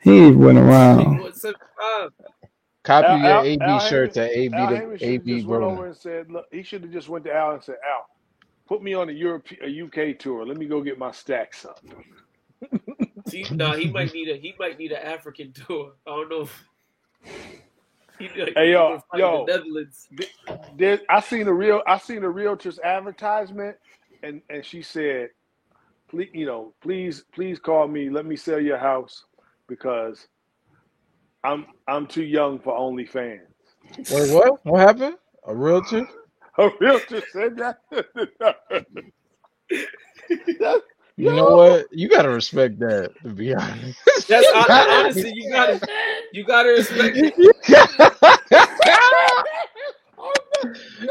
He didn't even win a round. Copy Al, your Al, A B Al shirt to A B to A B, bro. He should have just went to Al and said, Al, put me on a Europe, a U K tour. Let me go get my stacks up. See, no, he might need a he might need an African tour. I don't know. He, like, hey yo, yo, the Netherlands. There, there, I seen a real I seen a realtor's advertisement, and, and she said, please, you know, please please call me. Let me sell your house because I'm I'm too young for OnlyFans. Wait, what? What happened? A realtor? A realtor said that. that you yo. know what? You gotta respect that. To be honest, That's, I, honestly, you gotta, you gotta respect it.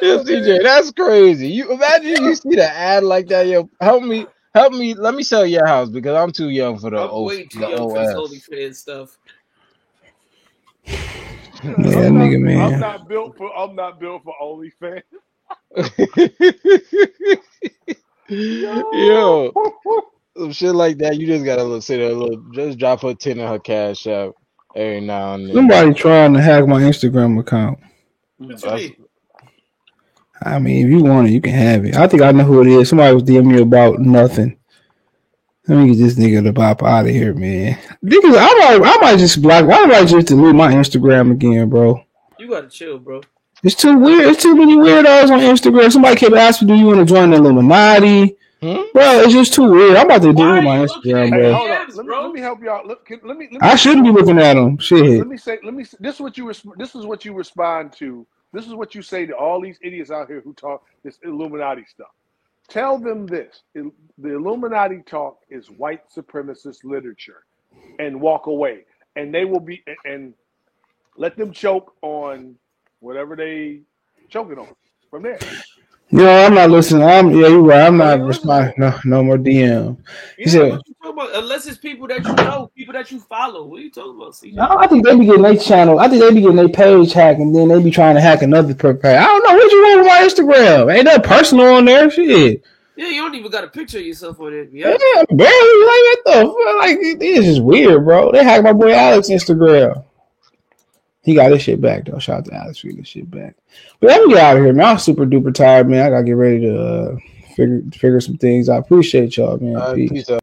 Yo, C J, that's crazy. You imagine you see the ad like that. Yo, help me, help me. Let me sell your house because I'm too young for the I'm old, way too the young for this OnlyFans stuff. Yeah, I'm nigga, not, man. I'm not built for. I'm not built for OnlyFans. Yo, some shit like that. You just gotta look, sit there, look, just drop her ten in her Cash App every now and then. Somebody trying to hack my Instagram account. I mean, if you want it, you can have it. I think I know who it is. Somebody was DMing me about nothing. Let me get this nigga the bop out of here, man. Because I might, I might just block. Why would I just delete my Instagram again, bro? You gotta chill, bro. It's too weird. It's too many weirdos on Instagram. Somebody kept asking, "Do you want to join the Illuminati?" Hmm? Bro, it's just too weird. I'm about to deal with my Instagram, bro. Hey, hold on. Let, me, let me help y'all. Let, can, let, me, let me. I shouldn't be looking at them. Shit. Let me say. Let me. This is what you. This is what you respond to. This is what you say to all these idiots out here who talk this Illuminati stuff. Tell them this: it, the Illuminati talk is white supremacist literature, and walk away. And they will be. And let them choke on whatever they choking on from there. No, I'm not listening. I'm yeah, you're right. I'm not responding. No, no more D M. You said, what you talking about? Unless it's people that you know, people that you follow. What are you talking about, C J? No, I think they be getting their channel. I think they be getting their page hacked, and then they be trying to hack another page. I don't know what you want with my Instagram. Ain't that personal on there? Shit. Yeah, you don't even got a picture of yourself on it. Yeah, yeah barely. Like, what the fuck? Like, this is weird, bro. They hacked my boy Alex Instagram. He got his shit back, though. Shout out to Alex for getting his shit back. But let me get out of here, man. I'm super duper tired, man. I got to get ready to uh, figure, figure some things. I appreciate y'all, man. All right, peace. Peace out.